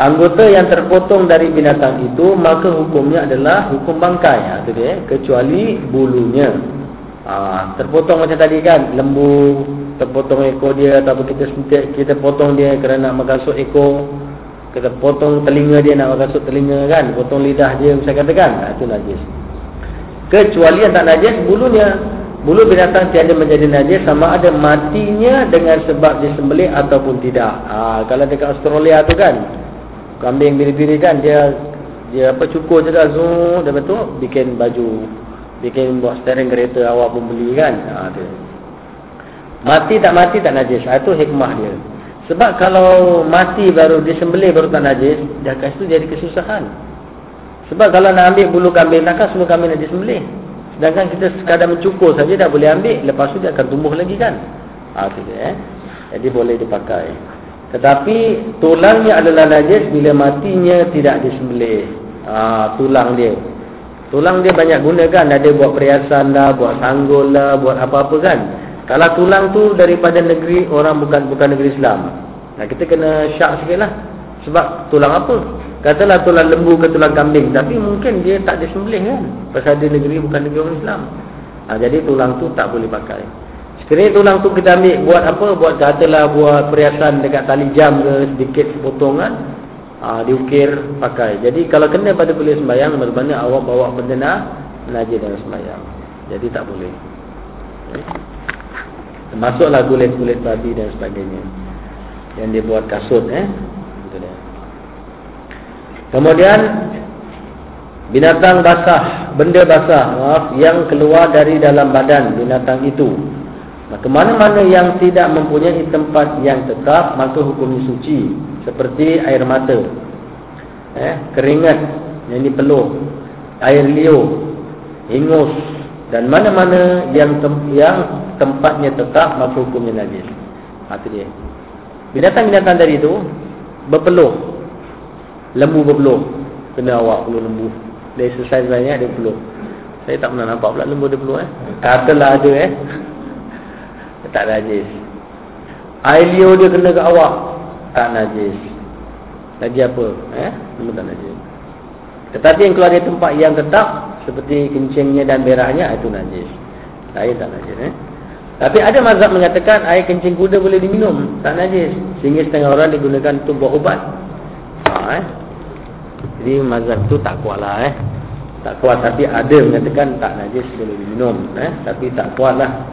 Anggota yang terpotong dari binatang itu, maka hukumnya adalah hukum bangkai. Ha, tu dia, kecuali bulunya. Ha, terpotong macam tadi kan, lembu, terpotong ekor dia, ataupun kita sentik, kita potong dia kerana nak magasuk ekor, kita potong telinga dia nak magasuk telinga kan, potong lidah dia, saya katakan, itu ha, najis. Kecuali yang tak najis, bulunya. Bulu binatang tiada menjadi najis sama ada matinya dengan sebab disembelih ataupun tidak. Ha, kalau dekat Australia tu kan, kambing biri-biri kan, dia dia apa cukur je dah zoom, lepas tu bikin baju, bikin buat steering kereta, awak pun beli kan. Ha, tu. Mati tak mati tak najis. Ha, itu hikmah dia. Sebab kalau mati baru disembelih baru tak najis, dah kat situ jadi kesusahan. Sebab kalau nak ambil bulu kambing, takkan semua kambing nak disembelih. Sedangkan kita sekadar mencukur saja dah boleh ambil, lepas tu dia akan tumbuh lagi kan. Ha, tu dia eh. Jadi boleh dipakai. Tetapi tulangnya adalah najis bila matinya tidak disembelih. Ha, tulang dia. Tulang dia banyak guna kan. Ada buat perhiasan lah, buat sanggul lah, buat apa-apa kan. Kalau tulang tu daripada negeri orang bukan bukan negeri Islam. Nah, kita kena syak sikit lah. Sebab tulang apa? Katalah tulang lembu ke tulang kambing. Tapi mungkin dia tak disembelih kan. Pasal dia negeri bukan negeri orang Islam. Ha, jadi tulang tu tak boleh pakai. Sekiranya tulang tu kita ambil buat apa, buat katalah buat perhiasan dekat tali jam ke, sedikit potongan aa, diukir pakai. Jadi kalau kena pada kulit sembahyang, bermakna awak bawa benda nak najis dalam sembahyang. Jadi tak boleh. Termasuklah kulit-kulit babi dan sebagainya yang dia buat kasut eh. Kemudian binatang basah, benda basah maaf, yang keluar dari dalam badan binatang itu. Maka mana-mana yang tidak mempunyai tempat yang tetap, maka hukumnya suci. Seperti air mata, eh, keringat, yang dipeluh, air liur, hingus, dan mana-mana yang tem- yang tempatnya tetap, maka hukumnya najis. Itu dia. Binatang-binatang tadi itu berpeluh. Lembu berpeluh. Kena awak peluh lembu. Dia exercise lainnya, dia peluh. Saya tak pernah nampak pula lembu dia peluh eh. Katalah ada eh, tak najis. Air liur dia kena ke awak, tak najis. Lagi apa? Eh? Semua tak najis. Tetapi yang keluar dari tempat yang tetap, seperti kencingnya dan berahnya, itu najis. Air tak najis eh? Tapi ada mazhab mengatakan air kencing kuda boleh diminum, tak najis, sehingga setengah orang digunakan untuk buat ubat. Ha, eh? Jadi mazhab tu tak kuatlah eh. Tak kuat, tapi ada mengatakan tak najis boleh diminum eh, tapi tak kuatlah.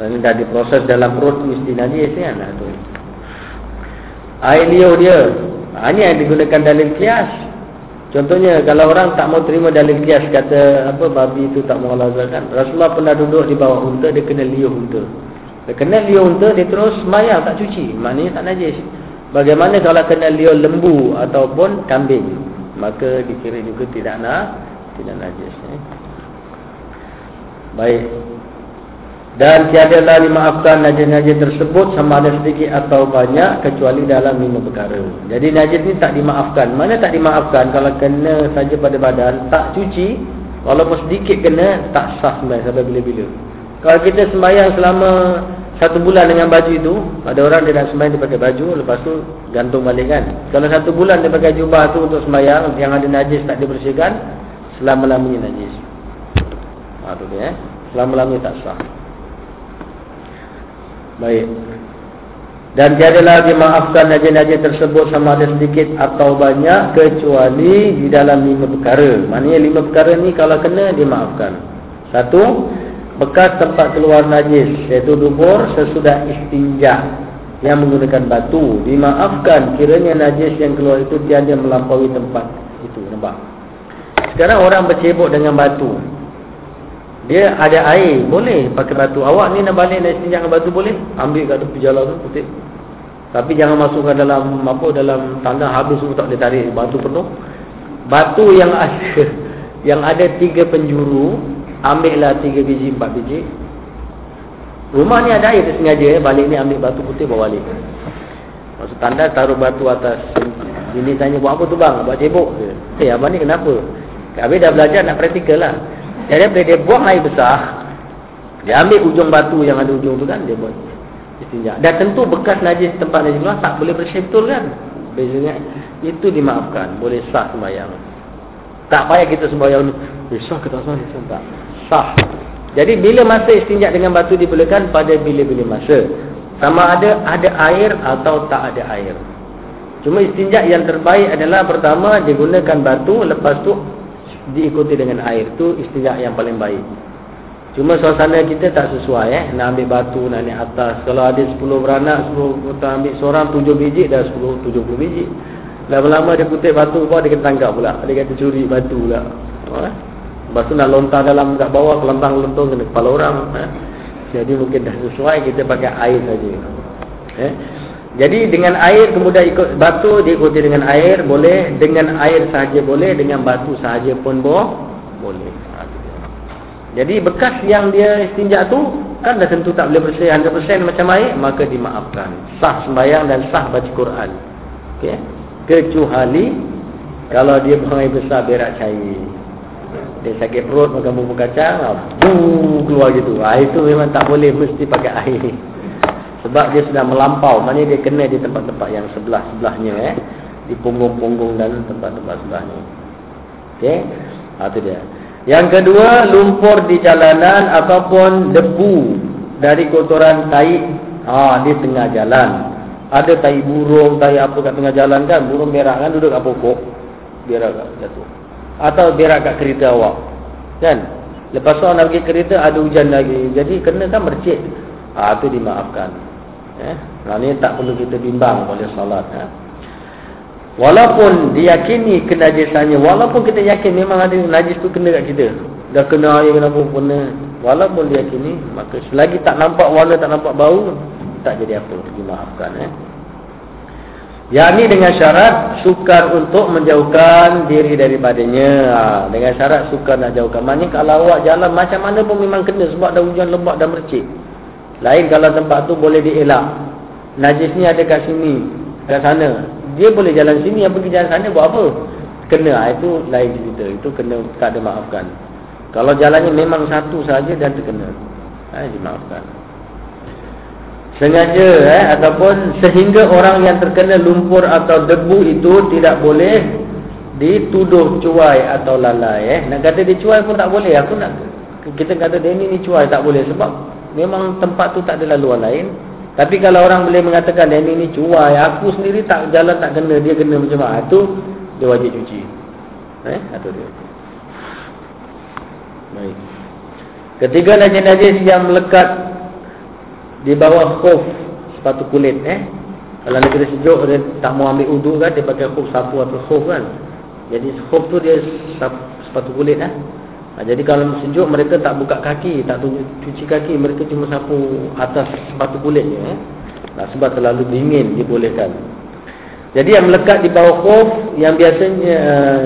Dan dah diproses dalam perut mesti najis kan. Nah, tu. Air liur dia, ha, ini yang digunakan dalil qiyas. Contohnya kalau orang tak mau terima dalil qiyas, kata apa babi itu tak mau lazarkan. Rasulullah pernah duduk di bawah unta, dia kena liur unta. Dia kena liur unta, dia terus mayar tak cuci, maknanya tak najis. Bagaimana kalau kena liur lembu ataupun kambing? Maka dikira juga tidak nak tidak najis eh. Baik. Dan tiadalah dimaafkan najis-najis tersebut sama ada sedikit atau banyak kecuali dalam lima perkara. Jadi najis ni tak dimaafkan. Mana tak dimaafkan? Kalau kena saja pada badan, tak cuci, walaupun sedikit kena, tak sah sembahyang sampai bila-bila. Kalau kita sembahyang selama satu bulan dengan baju itu, ada orang dia nak sembahyang dia pakai baju, lepas tu gantung balik kan. Kalau satu bulan dia pakai jubah tu untuk sembahyang, yang ada najis tak dibersihkan, selama-lamanya najis. Ha, tu dia eh. Selama-lamanya tak sah. Baik. Dan tiadalah dimaafkan najis-najis tersebut sama ada sedikit atau banyak kecuali di dalam lima perkara. Maknanya lima perkara ni kalau kena dimaafkan. Satu, bekas tempat keluar najis, iaitu dubur sesudah istinja yang menggunakan batu, dimaafkan kiranya najis yang keluar itu tiada melampaui tempat itu. Nampak? Sekarang orang bercebok dengan batu, dia ada air, boleh pakai batu. Awak ni nak balik nak istinja dengan batu boleh, ambil kat tepi jalan tu kutip. Tapi jangan masukkan dalam apa, dalam tanah habis semua, tak boleh tarik, batu penuh. Batu yang ada yang ada tiga penjuru, ambillah tiga biji, empat biji. Rumah ni ada air, dia sengaja eh, balik ni ambil batu putih bawa balik. Maksud tanda taruh batu atas. Ini tanya buat apa tu bang? Buat cebok je. Eh abang ni kenapa? Habis dah belajar nak praktikal lah. Jadi bila dia buang air besar, dia ambil ujung batu yang ada ujung tu kan, dia buat istinja. Dan tentu bekas najis tempat najis keluar tak boleh bersih betul kan. Biasanya itu dimaafkan, boleh sah sembahyang. Tak payah kita sembahyang eh, sah ke tak sah, tak sah. Jadi bila masa istinja dengan batu dibolehkan pada bila-bila masa, sama ada ada air atau tak ada air. Cuma istinja yang terbaik adalah pertama digunakan batu, lepas tu diikuti dengan air. Tu istinja yang paling baik. Cuma suasana kita tak sesuai eh. Nak ambil batu, nak naik atas. Kalau ada sepuluh beranak, sepuluh kita ambil seorang tujuh biji, dah sepuluh, tujuh puluh biji. Lama-lama dia kutip batu pula, dia kena tangkap pula. Dia kata curi batu pula eh? Lepas tu nak lontar dalam kat bawah, kelentang-kelentong kena kepala orang eh? Jadi mungkin dah sesuai, kita pakai air saja eh? Jadi dengan air kemudian ikut batu, diikuti dengan air boleh, dengan air sahaja boleh, dengan batu sahaja pun boh, boleh. Jadi bekas yang dia istinja tu kan dah tentu tak boleh bersih one hundred percent macam air, maka dimaafkan. Sah sembahyang dan sah baca Quran. Okey. Kecuali kalau dia buang air besar berak cair. Dia sakit perut makan bubur kacang, buu keluar gitu. Air tu memang tak boleh, mesti pakai air. Sebab dia sudah melampau, maknanya dia kena di tempat-tempat yang sebelah-sebelahnya eh, di punggung-punggung dan tempat-tempat sebelahnya. Okey, ha, itu dia. Yang kedua, lumpur di jalanan ataupun debu dari kotoran tai ha, di tengah jalan. Ada tai burung, tai apa kat tengah jalan kan, burung berak kan duduk kat pokok, berak kat jatuh. Atau berak kat kereta awak kan, lepas tu nak pergi kereta ada hujan lagi, jadi kena kan mercik. Ha, itu dimaafkan. Eh, nah ni tak perlu kita bimbang oleh salat eh. Walaupun diyakini kenajisannya, walaupun kita yakin memang ada najis tu kena kat kita, dah kena air kena apa pun, walaupun diyakini, maka selagi tak nampak warna, tak nampak bau, tak jadi apa, dimaafkan eh. Yakni dengan syarat sukar untuk menjauhkan diri daripadanya. Ha, dengan syarat sukar nak jauhkan. Maknanya kalau awak jalan macam mana pun memang kena, sebab dah hujan lebat dan mercik. Lain kalau tempat tu boleh dielak. Najis ni ada kat sini, kat sana. Dia boleh jalan sini, yang pergi jalan sana buat apa? Kena, itu lain cerita. Itu kena, tak ada maafkan. Kalau jalannya memang satu saja dan terkena, ha, dimaafkan. Sengaja eh, ataupun sehingga orang yang terkena lumpur atau debu itu tidak boleh dituduh cuai atau lalai eh. Nak kata dia cuai pun tak boleh. Aku nak, kita kata dia ni, ni cuai tak boleh sebab memang tempat tu tak ada laluan lain. Tapi kalau orang boleh mengatakan yang ini cuai, aku sendiri tak jalan tak kena, dia kena macam mana, itu dia wajib cuci. Eh, atau dia. Baik. Ketiga, najis-najis yang melekat di bawah khuf, sepatu kulit eh. Kalau negeri sejuk dia tak mau ambil uduk kan, dia pakai khuf sapu atau khuf kan. Jadi khuf tu dia sepatu kulit lah. Eh? Ha, jadi kalau sejuk mereka tak buka kaki, tak tu, cuci kaki, mereka cuma sapu atas sepatu kulitnya eh? Nah, sebab terlalu dingin dibolehkan. Jadi yang melekat di bawah khuf yang biasanya uh,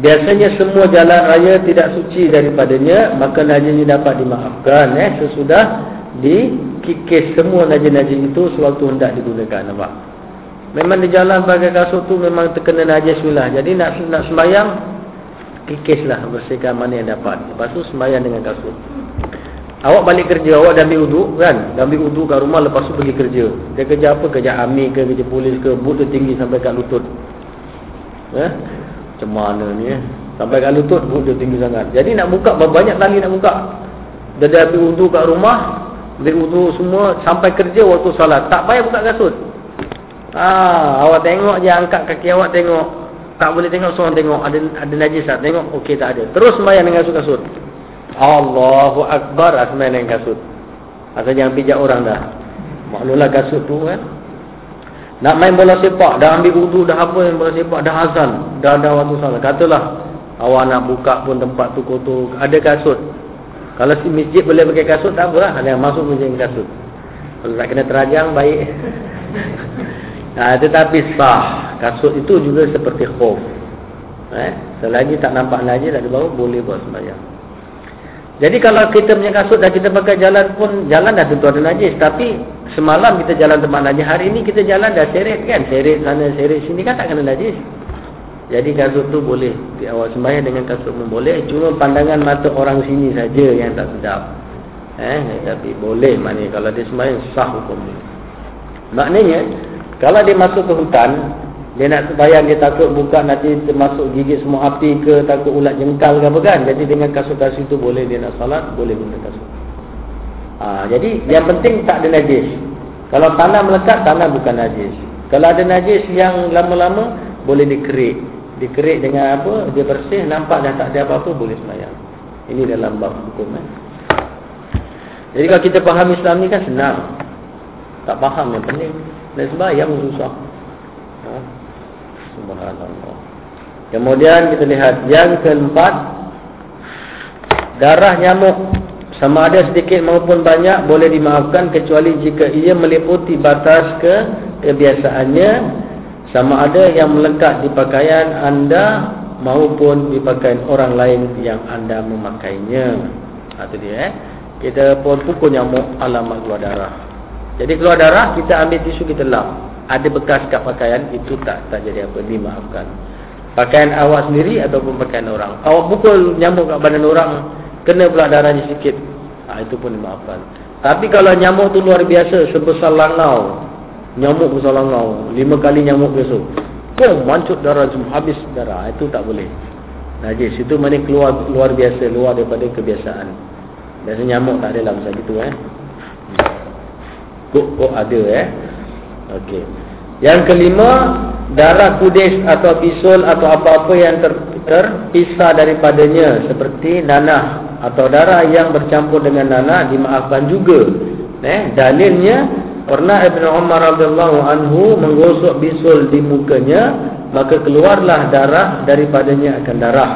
biasanya semua jalan raya tidak suci daripadanya, maka najisnya dapat dimaafkan eh? Sesudah dikikis semua najis-najis itu sewaktu hendak digunakan. Nampak? Memang di jalan pakai kasut tu memang terkena najis lah. Jadi nak nak sembahyang, kikislah, bersihkan mana yang dapat. Lepas tu sembahyang dengan kasut. Awak balik kerja, awak dah ambil uduk kan, dah ambil uduk kat rumah, lepas tu pergi kerja. Dia kerja apa? Kerja army ke, kerja polis ke, boot tinggi sampai kat lutut eh? Macam mana ni eh? Sampai kat lutut, boot tinggi sangat. Jadi nak buka, banyak kali nak buka. Dia dah ambil uduk kat rumah, ambil uduk semua, sampai kerja waktu salat, tak payah buka kasut. Ah, awak tengok je, angkat kaki awak tengok, tak boleh tengok, seorang tengok ada ada najis tak tengok, okey tak ada, terus sembahyang dengan kasut. Allahu Akbar, sembahyang dengan kasut, asal jangan pijak orang dah, maklumlah kasut tu kan. Nak main bola sepak, dah ambil wudu dah, apa yang bola sepak, dah azan dah, dah waktu salat, katalah awak nak buka pun tempat tu kotor, ada kasut. Kalau si masjid boleh pakai kasut tak apalah, ada yang masuk masjid dengan kasut. Kalau tak kena terajang baik. Nah, tetapi sah, kasut itu juga seperti khuf eh? Selagi tak nampak najis dari bawah, boleh buat sembahyang. Jadi kalau kita punya kasut dah kita pakai jalan pun, jalan dah tentu ada najis. Tapi semalam kita jalan tempat najis, hari ini kita jalan dah seret kan, seret sana, seret sini kan, tak kena najis. Jadi kasut tu boleh, awak sembahyang dengan kasut pun boleh. Cuma pandangan mata orang sini saja yang tak sedap eh? Tapi boleh, maknanya kalau dia sembahyang sah hukumnya. Maknanya kalau dia masuk ke hutan, dia nak sembahyang, dia takut buka nanti termasuk gigit semua api ke, takut ulat jengkal ke apa kan. Jadi dengan kasut-kasut itu boleh, dia nak salat, boleh guna kasut. Ha, jadi yang penting tak ada najis. Kalau tanah melekat, tanah bukan najis. Kalau ada najis yang lama-lama, boleh dikerik. Dikerik dengan apa, dia bersih, nampak dah tak ada apa-apa, boleh sembahyang. Ini dalam bab hukum eh? Jadi kalau kita faham Islam ni kan senang. Tak faham yang penting. Dan sembahyang susah ha? Subhanallah. Kemudian kita lihat yang keempat, darah nyamuk sama ada sedikit maupun banyak boleh dimaafkan, kecuali jika ia meliputi batas ke kebiasaannya, sama ada yang melekat di pakaian anda maupun di pakaian orang lain yang anda memakainya. Ha, tu dia eh? Kita pun pukul nyamuk, alamat keluar darah. Jadi keluar darah, kita ambil tisu, kita lap. Ada bekas kat pakaian, itu tak tak jadi apa, dimaafkan. Pakaian awak sendiri ataupun pakaian orang. Awak pukul nyamuk kat badan orang, kena pula darahnya sikit, ha, itu pun dimaafkan. Tapi kalau nyamuk tu luar biasa, sebesar langau, nyamuk besar langau, lima kali nyamuk biasa, oh, mancut darah, habis darah, itu tak boleh. Najis, itu maknanya keluar luar biasa, luar daripada kebiasaan. Biasa nyamuk tak ada lah macam itu eh. Kok-kok ada eh. Okey. Yang kelima, darah kudis atau bisul atau apa-apa yang ter, terpisah daripadanya seperti nanah atau darah yang bercampur dengan nanah dimaafkan juga. Eh, dalilnya pernah Ibn Umar radhiyallahu anhu menggosok bisul di mukanya, maka keluarlah darah daripadanya akan darah.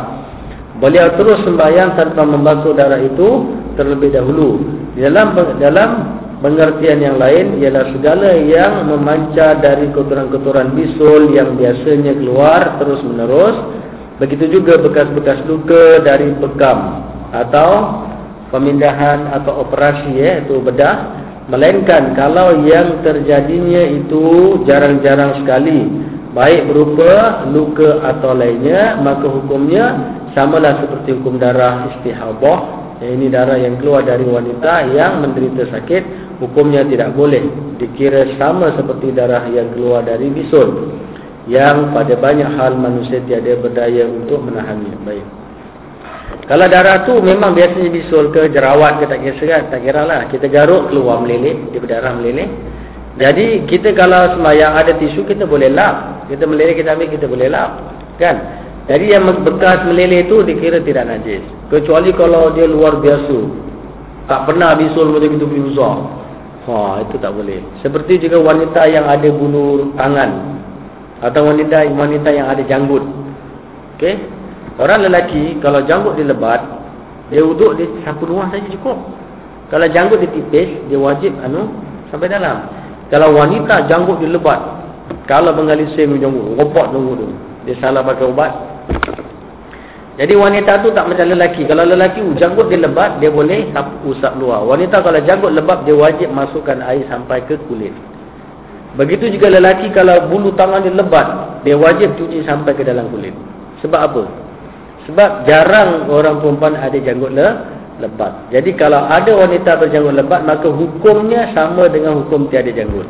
Beliau terus sembahyang tanpa membasuh darah itu terlebih dahulu. Dalam dalam pengertian yang lain ialah segala yang memancar dari kotoran-kotoran bisul yang biasanya keluar terus-menerus. Begitu juga bekas-bekas luka dari bekam atau pemindahan atau operasi eh, itu bedah. Melainkan kalau yang terjadinya itu jarang-jarang sekali, baik berupa luka atau lainnya, maka hukumnya samalah seperti hukum darah istihabah. Ini darah yang keluar dari wanita yang menderita sakit, hukumnya tidak boleh, dikira sama seperti darah yang keluar dari bisul, yang pada banyak hal manusia tiada berdaya untuk menahannya. Baik. Kalau darah tu memang biasanya bisul ke jerawat ke tak kira kan, tak kira lah. Kita garuk keluar meleleh, dia berdarah meleleh. Jadi kita kalau sembahyang ada tisu kita boleh lap. Kita meleleh kita ambil kita boleh lap. Kan? Jadi yang bekas meleleh tu dikira tidak najis. Kecuali kalau dia luar biasa. Tak pernah bisul macam itu biuzah. Ha, itu tak boleh. Seperti juga wanita yang ada bulu tangan atau wanita wanita yang ada janggut. Okey? Orang lelaki kalau janggut dia lebat, dia uduk dia sapu luar saja cukup. Kalau janggut dia tipis, dia wajib anu sampai dalam. Kalau wanita janggut dia lebat, kalau Bengali Sim janggut, robot janggut tu, dia salah pakai ubat. Jadi wanita tu tak macam lelaki. Kalau lelaki janggut dia lebat, dia boleh usap luar. Wanita kalau janggut lebat, dia wajib masukkan air sampai ke kulit. Begitu juga lelaki kalau bulu tangan dia lebat, dia wajib cuci sampai ke dalam kulit. Sebab apa? Sebab jarang orang perempuan ada janggut lebat. Jadi kalau ada wanita berjanggut lebat, maka hukumnya sama dengan hukum tiada janggut.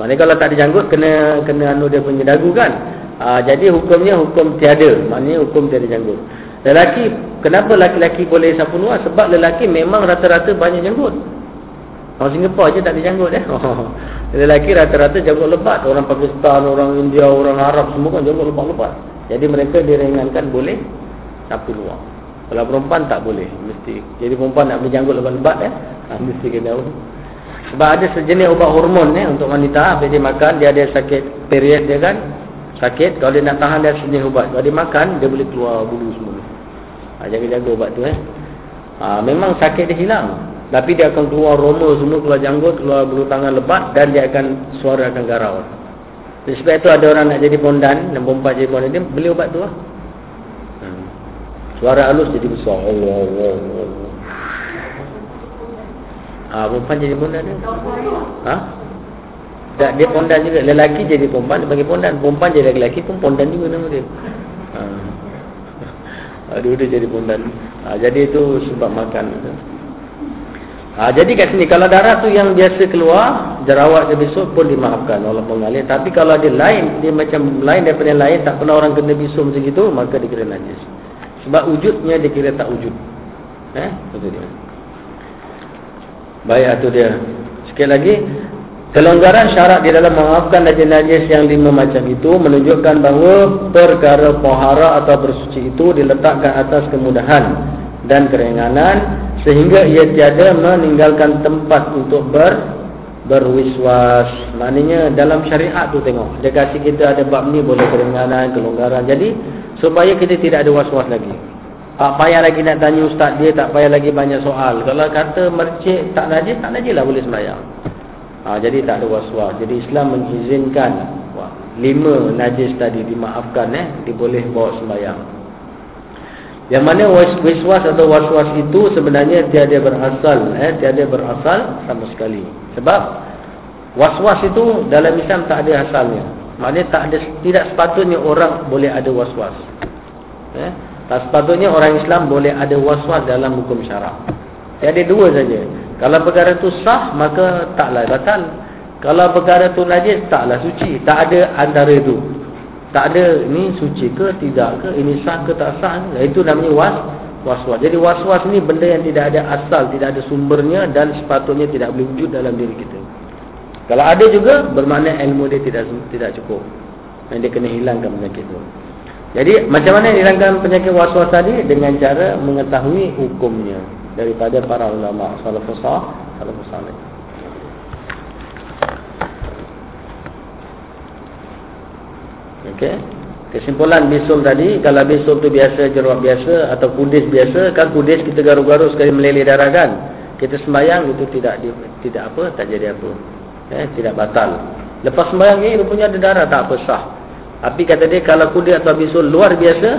Maknanya kalau tak ada janggut, kena kena anu dia punya dagu kan. Ha, jadi hukumnya hukum tiada. Maknanya hukum tiada janggut. Lelaki, kenapa lelaki boleh sapu luar? Sebab lelaki memang rata-rata banyak janggut. Orang Singapura je tak ada janggut eh. Oh. Lelaki rata-rata janggut lebat. Orang Pakistan, orang India, orang Arab semua kan janggut lebat-lebat. Jadi mereka diringankan boleh sapu luar. Kalau perempuan tak boleh, mesti. Jadi perempuan nak berjanggut lebat-lebat eh, ha, mesti kena. Sebab ada sejenis ubat hormon eh untuk wanita, bila dia makan dia ada sakit period dia kan, sakit. Kalau dia nak tahan dia sejenis ubat. Kalau dia makan dia boleh keluar bulu semua. Ha, jaga-jaga ubat tu eh. Ha, memang sakit dia hilang, tapi dia akan keluar roma semua, keluar janggut, keluar bulu tangan lebat dan dia akan suara akan garau. Sebab itu ada orang nak jadi bondan, dan perempuan jadi bondan, dia beli ubat tu lah. Hmm. Suara halus jadi besar. Allah Allah Allah. Ah, perempuan jadi bondan dia. Ha? Tak, dia bondan juga. Lelaki jadi perempuan, dia panggil bondan. Perempuan jadi lelaki pun bondan juga nama dia. Ha. Aduh, dia jadi bondan. Ha, jadi itu sebab makan. Ha, jadi kat sini kalau darah tu yang biasa keluar, jerawat ke bisul pun dimaafkan Allah mengalir. Tapi kalau dia lain, dia macam lain daripada lain, tak pernah orang kena bisul macam itu, maka dikira najis. Sebab wujudnya dikira tak wujud. Eh, itu dia. Baik itu dia. Sekali lagi, kelonggaran syarat di dalam memaafkan najis-najis yang lima macam itu menunjukkan bahawa perkara tahara atau bersuci itu diletakkan atas kemudahan dan keringanan, sehingga ia tiada meninggalkan tempat untuk ber, berwiswas. Maknanya dalam syariat tu tengok, dia kasi kita ada bab ni boleh keringanan, kelonggaran. Jadi supaya kita tidak ada was-was lagi. Tak payah lagi nak tanya ustaz dia, tak payah lagi banyak soal. Kalau kata mercik tak najis, tak najis lah boleh sembahyang. Ha, jadi tak ada was-was. Jadi Islam mengizinkan lima najis tadi dimaafkan eh, diboleh bawa sembahyang. Yang mana waswas atau waswas itu sebenarnya tiada berasal, eh, tiada berasal sama sekali. Sebab waswas itu dalam Islam tak ada asalnya. Maknanya tak ada, tidak sepatutnya orang boleh ada waswas. Eh, tak sepatutnya orang Islam boleh ada waswas dalam hukum syarak. Tiada dua saja. Kalau perkara itu sah maka taklah batal. Kalau perkara itu najis taklah suci. Tak ada antara itu. Tak ada ni suci ke tidak ke, ini sah ke tak sah ke. Itu namanya was waswas. Jadi waswas ni benda yang tidak ada asal, tidak ada sumbernya dan sepatutnya tidak boleh wujud dalam diri kita. Kalau ada juga bermakna ilmu dia tidak tidak cukup. Dan dia kena hilangkan penyakit tu. Jadi macam mana hilangkan penyakit waswas tadi? Dengan cara mengetahui hukumnya daripada para ulama salafus salih. Okay. Kesimpulan bisul tadi, kalau bisul tu biasa, jerawat biasa atau kudis biasa, kan kudis kita garu-garu sekali meleleh darah kan, kita sembahyang itu tidak tidak apa, tak jadi apa, eh, tidak batal. Lepas sembahyang ni rupanya ada darah, tak apa, sah. Tapi kata dia kalau kudis atau bisul luar biasa,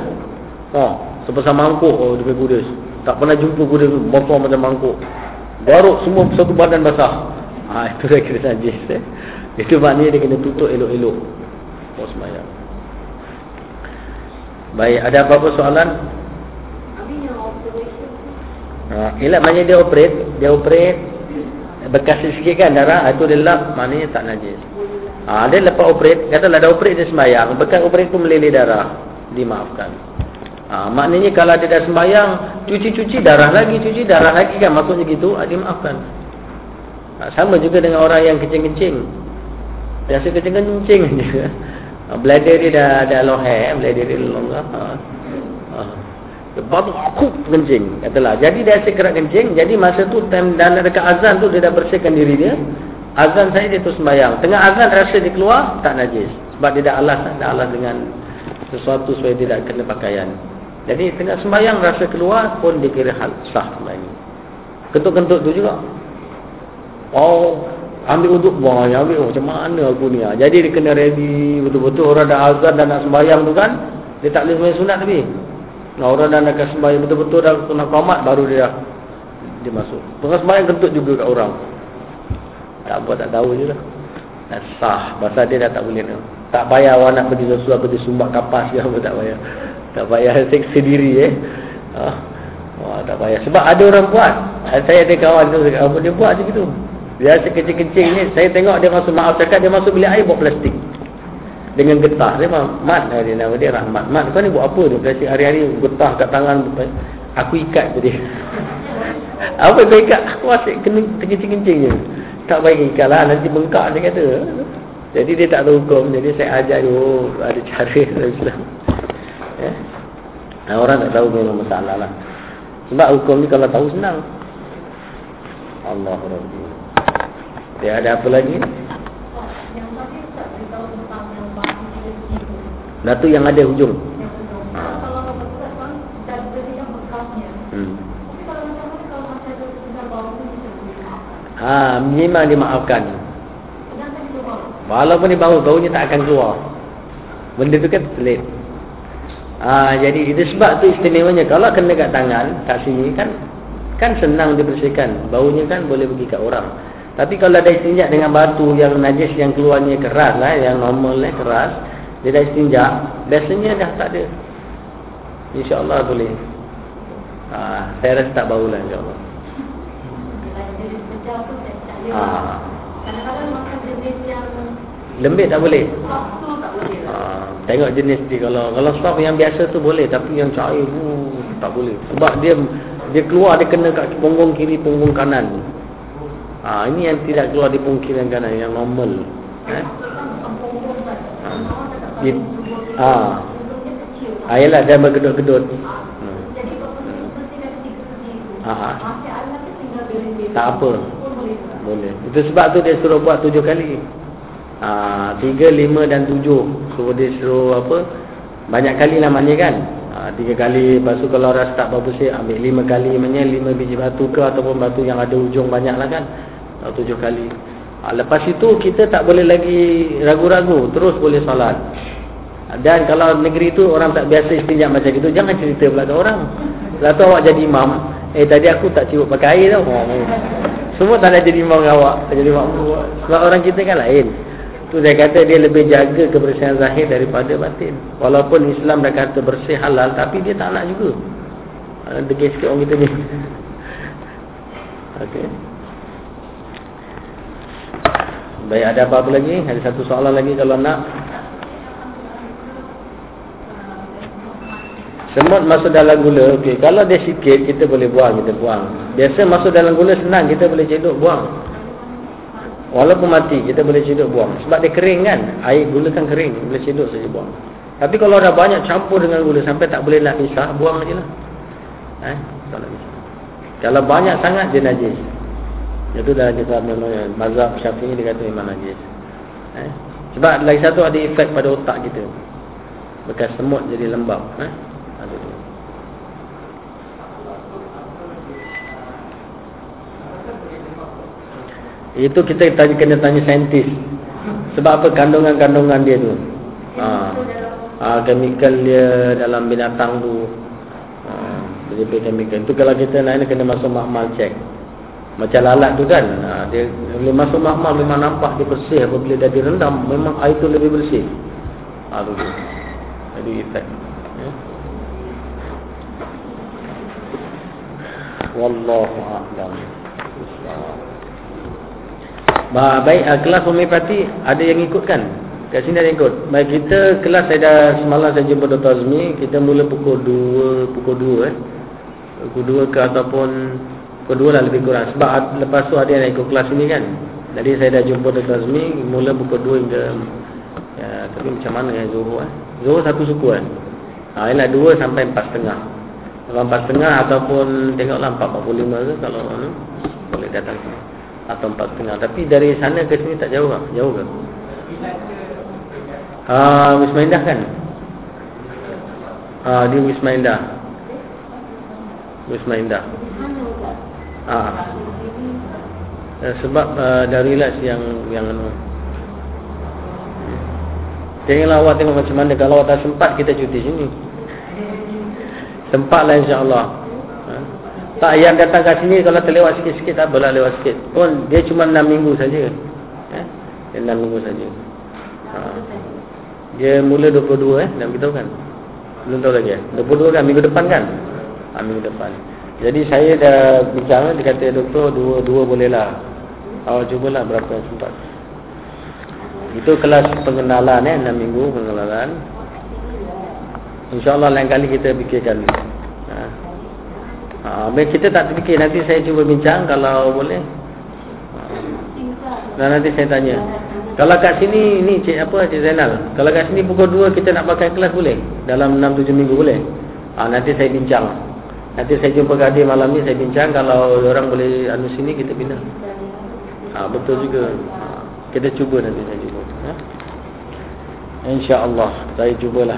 oh, sebesar mangkuk, oh, dia kudis, tak pernah jumpa kudis besar macam mangkuk, garuk semua satu badan basah, ha, itu dah kira najis eh. Itu maknanya dia kena tutup elok-elok oh, sembahyang. Baik, ada apa-apa soalan? Ha, elak maknanya dia operate, dia operate bekas sikit kan darah, itu dia lap, maknanya tak najis. Ha, dia lepas operate, katalah dah operate dia sembahyang, bekas operate tu meleleh darah, dimaafkan. Ha, maknanya kalau dia dah sembahyang, cuci-cuci darah lagi, cuci darah lagi kan, maksudnya gitu, dia maafkan. Ha, sama juga dengan orang yang kencing-kencing. Biasa kencing-kencing je. Ha, bladder dia dah dah lohek, bladder dia dah longgar. Ha. Ha. Lepas tu aku kencing, katalah. Jadi dia sekerat kencing, jadi masa tu time dalam dekat azan tu dia dah bersihkan diri dia. Azan saya dia tu sembahyang. Tengah azan rasa dia keluar, tak najis. Sebab dia dah alas, dah alas dengan sesuatu supaya dia tak kena pakaian. Jadi tengah sembahyang rasa keluar pun dikira hal sah sembahyang. Kentut-kentut tu juga. Oh, ambil uduk, wah, ambil oh, macam mana aku ni? Jadi dia kena ready betul-betul. Orang dah azan dan nak sembahyang tu kan, dia tak boleh sembahyang sunat tapi. Nah, orang dah nak sembahyang betul-betul dah nak qamat baru dia dah, dia masuk. Tengah sembahyang kentut juga kat orang. Tak apa, tak tahu je lah. Dah sah, pasal dia dah tak boleh nak. Tak payah awak nak pergi susu, pergi sumbat kapas ke apa, tak payah. Tak payah seksa diri eh. Ah, wah, tak payah. Sebab ada orang buat. Saya ada kawan tu, apa dia buat macam gitu. Dia sekecil-kecil ni, saya tengok dia masuk, maaf cakap, dia masuk bilik air buat plastik. Dengan getah. Dia mat dia nama dia Rahmat. Mat, kau ni buat apa tu? Plastik hari-hari getah kat tangan. Aku ikat tu dia. Apa kau ikat? Aku asyik kena terkencing-kencing je. Tak baik ikat lah, nanti bengkak dia kata. Jadi dia tak tahu hukum. Jadi saya ajar dia, oh, ada cara Islam. Ya? Nah, orang tak tahu memang masalah lah. Sebab hukum ni kalau tahu senang. Allahu Rabbi. Dia ada apa lagi? Yang tadi tak beritahu tentang yang bahagian itu. Nah tu yang ada hujung. Yang hujung. Ha. Kalau orang tak faham, dah beri yang bekasnya. Hmm. Tapi kalau macam mana kalau masa itu sudah bawa pun dimaafkan. Ha, memang dimaafkan. Yang tadi tu bawa. Walaupun dia bawa, baunya tak akan keluar. Benda tu kan pelik. Ha, jadi itu sebab tu istimewanya. Kalau kena kat tangan, kat sini kan, kan senang dibersihkan. Baunya kan boleh pergi kat orang. Tapi kalau dah istinjak dengan batu yang najis, yang keluarnya keras lah, yang normalnya keras, dia dah istinjak, biasanya dah tak ada. InsyaAllah boleh. Ha, saya rasa tak bau lah insyaAllah. Ha. Lembik tak boleh. Ha, tengok jenis dia. Kalau kalau saf yang biasa tu boleh, tapi yang cair uh, tak boleh. Sebab dia dia keluar, dia kena kat punggung kiri, punggung kanan. Ha, ini yang tidak keluar di punggung kiri dan kanan, yang normal. Eh? Ha. Ha. Ayolah dia bergedut-gedut. Hmm. Ha. Tak apa. Boleh. Itu sebab tu dia suruh buat tujuh kali. Ah ha, tiga, lima dan tujuh. So dia suruh apa, banyak kali lah maknanya kan. Ha, tiga kali. Lepas tu kalau rasa tak bersih, ambil lima kali. Maknanya lima biji batu ke, ataupun batu yang ada ujung banyak lah kan. Ha, tujuh kali. Ha, lepas itu kita tak boleh lagi ragu-ragu. Terus boleh salat. Dan kalau negeri tu orang tak biasa istinjak macam itu, jangan cerita pula ke orang. Lepas tu awak jadi imam, eh tadi aku tak cium pakai air tau. Semua tak nak jadi imam dengan awak, jadi makmum. Sebab orang kita kan lain. Tu saya kata dia lebih jaga kebersihan zahir daripada batin. Walaupun Islam dah kata bersih halal, tapi dia tak nak juga. Degil sikit orang kita ni. Okey. Baik, ada apa-apa lagi? Ada satu soalan lagi kalau nak. Semut masuk dalam gula. Okey, kalau dia sikit kita boleh buang, kita buang. Biasa masuk dalam gula senang, kita boleh cedok buang. Walaupun mati, kita boleh cedok buang. Sebab dia kering kan, air gula kan kering, boleh cedok saja buang. Tapi kalau dah banyak campur dengan gula sampai tak boleh nak pisah, buang je lah. Eh? Kalau banyak sangat, dia najis. Itu dah kita menurut mazhab Syafi'i, dia kata memang najis. Eh? Sebab lagi satu ada efek pada otak kita. Bekas semut jadi lembab. Eh? Itu kita tanya, kena tanya saintis. Sebab apa kandungan-kandungan dia tu. Ha. Ha, chemical dia dalam binatang tu. Ha, berlebih chemical. Itu kalau kita nak kena masuk makmal check. Macam lalat tu kan. Ha, dia boleh masuk makmal memang nampak dia bersih. Apabila dah direndam, memang air tu lebih bersih. Ha, tu tu. Jadi efek. Ya. Wallahu'alam. Baik, kelas homeopati ada yang ikutkan? Kat sini ada ikut. Baik, kita kelas saya dah semalam saya jumpa Doktor Azmi, kita mula pukul dua, pukul dua eh. Pukul dua ke ataupun pukul dua lah lebih kurang. Sebab lepas tu ada yang ikut kelas ini kan. Jadi saya dah jumpa Doktor Azmi mula pukul dua hingga ya, tapi macam mana ya Zuhur eh. Zuhur satu suku eh. Ha ialah dua sampai empat tiga puluh. Kalau empat tiga puluh ataupun tengoklah empat empat puluh lima ke kalau mana boleh datang sini. Atau empat tiga puluh. Tapi dari sana ke sini tak jauh lah. Jauh ke? Ah, uh, Wisma Indah kan? Ah, uh, di Wisma Indah. Wisma Indah. Ah. Uh. Uh, sebab uh, dari las yang yang anu. Tengoklah awak tengok macam mana, kalau awak tak sempat kita cuti sini. Sempatlah insya-Allah. Ha? Tak yang datang kat sini kalau terlewat sikit-sikit tak apalah, lewat sikit. Pun dia cuma enam minggu saja. Eh? Dia enam minggu saja. Ha. Dia mula dua puluh dua eh, dah beritahu kan? Belum tahu lagi eh? dua puluh dua kan, minggu depan kan? Ha, minggu depan. Jadi saya dah bincang, dia kata doktor dua dua bolehlah. Awak cubalah berapa yang sempat. Itu kelas pengenalan eh, enam minggu pengenalan. InsyaAllah lain kali kita fikirkan. Ha. Ha, kita tak fikir, nanti saya cuba bincang kalau boleh. Dan nanti saya tanya. Kalau kat sini ni cik apa cik Zainal, kalau kat sini pukul dua kita nak pakai kelas boleh? Dalam enam tujuh minggu boleh? Ha, nanti saya bincang. Nanti saya jumpa Kadir malam ni saya bincang, kalau orang boleh anu sini kita pindah. Ha, betul juga. Ha, kita cuba nanti saya cuba. Ha? InsyaAllah saya cubalah.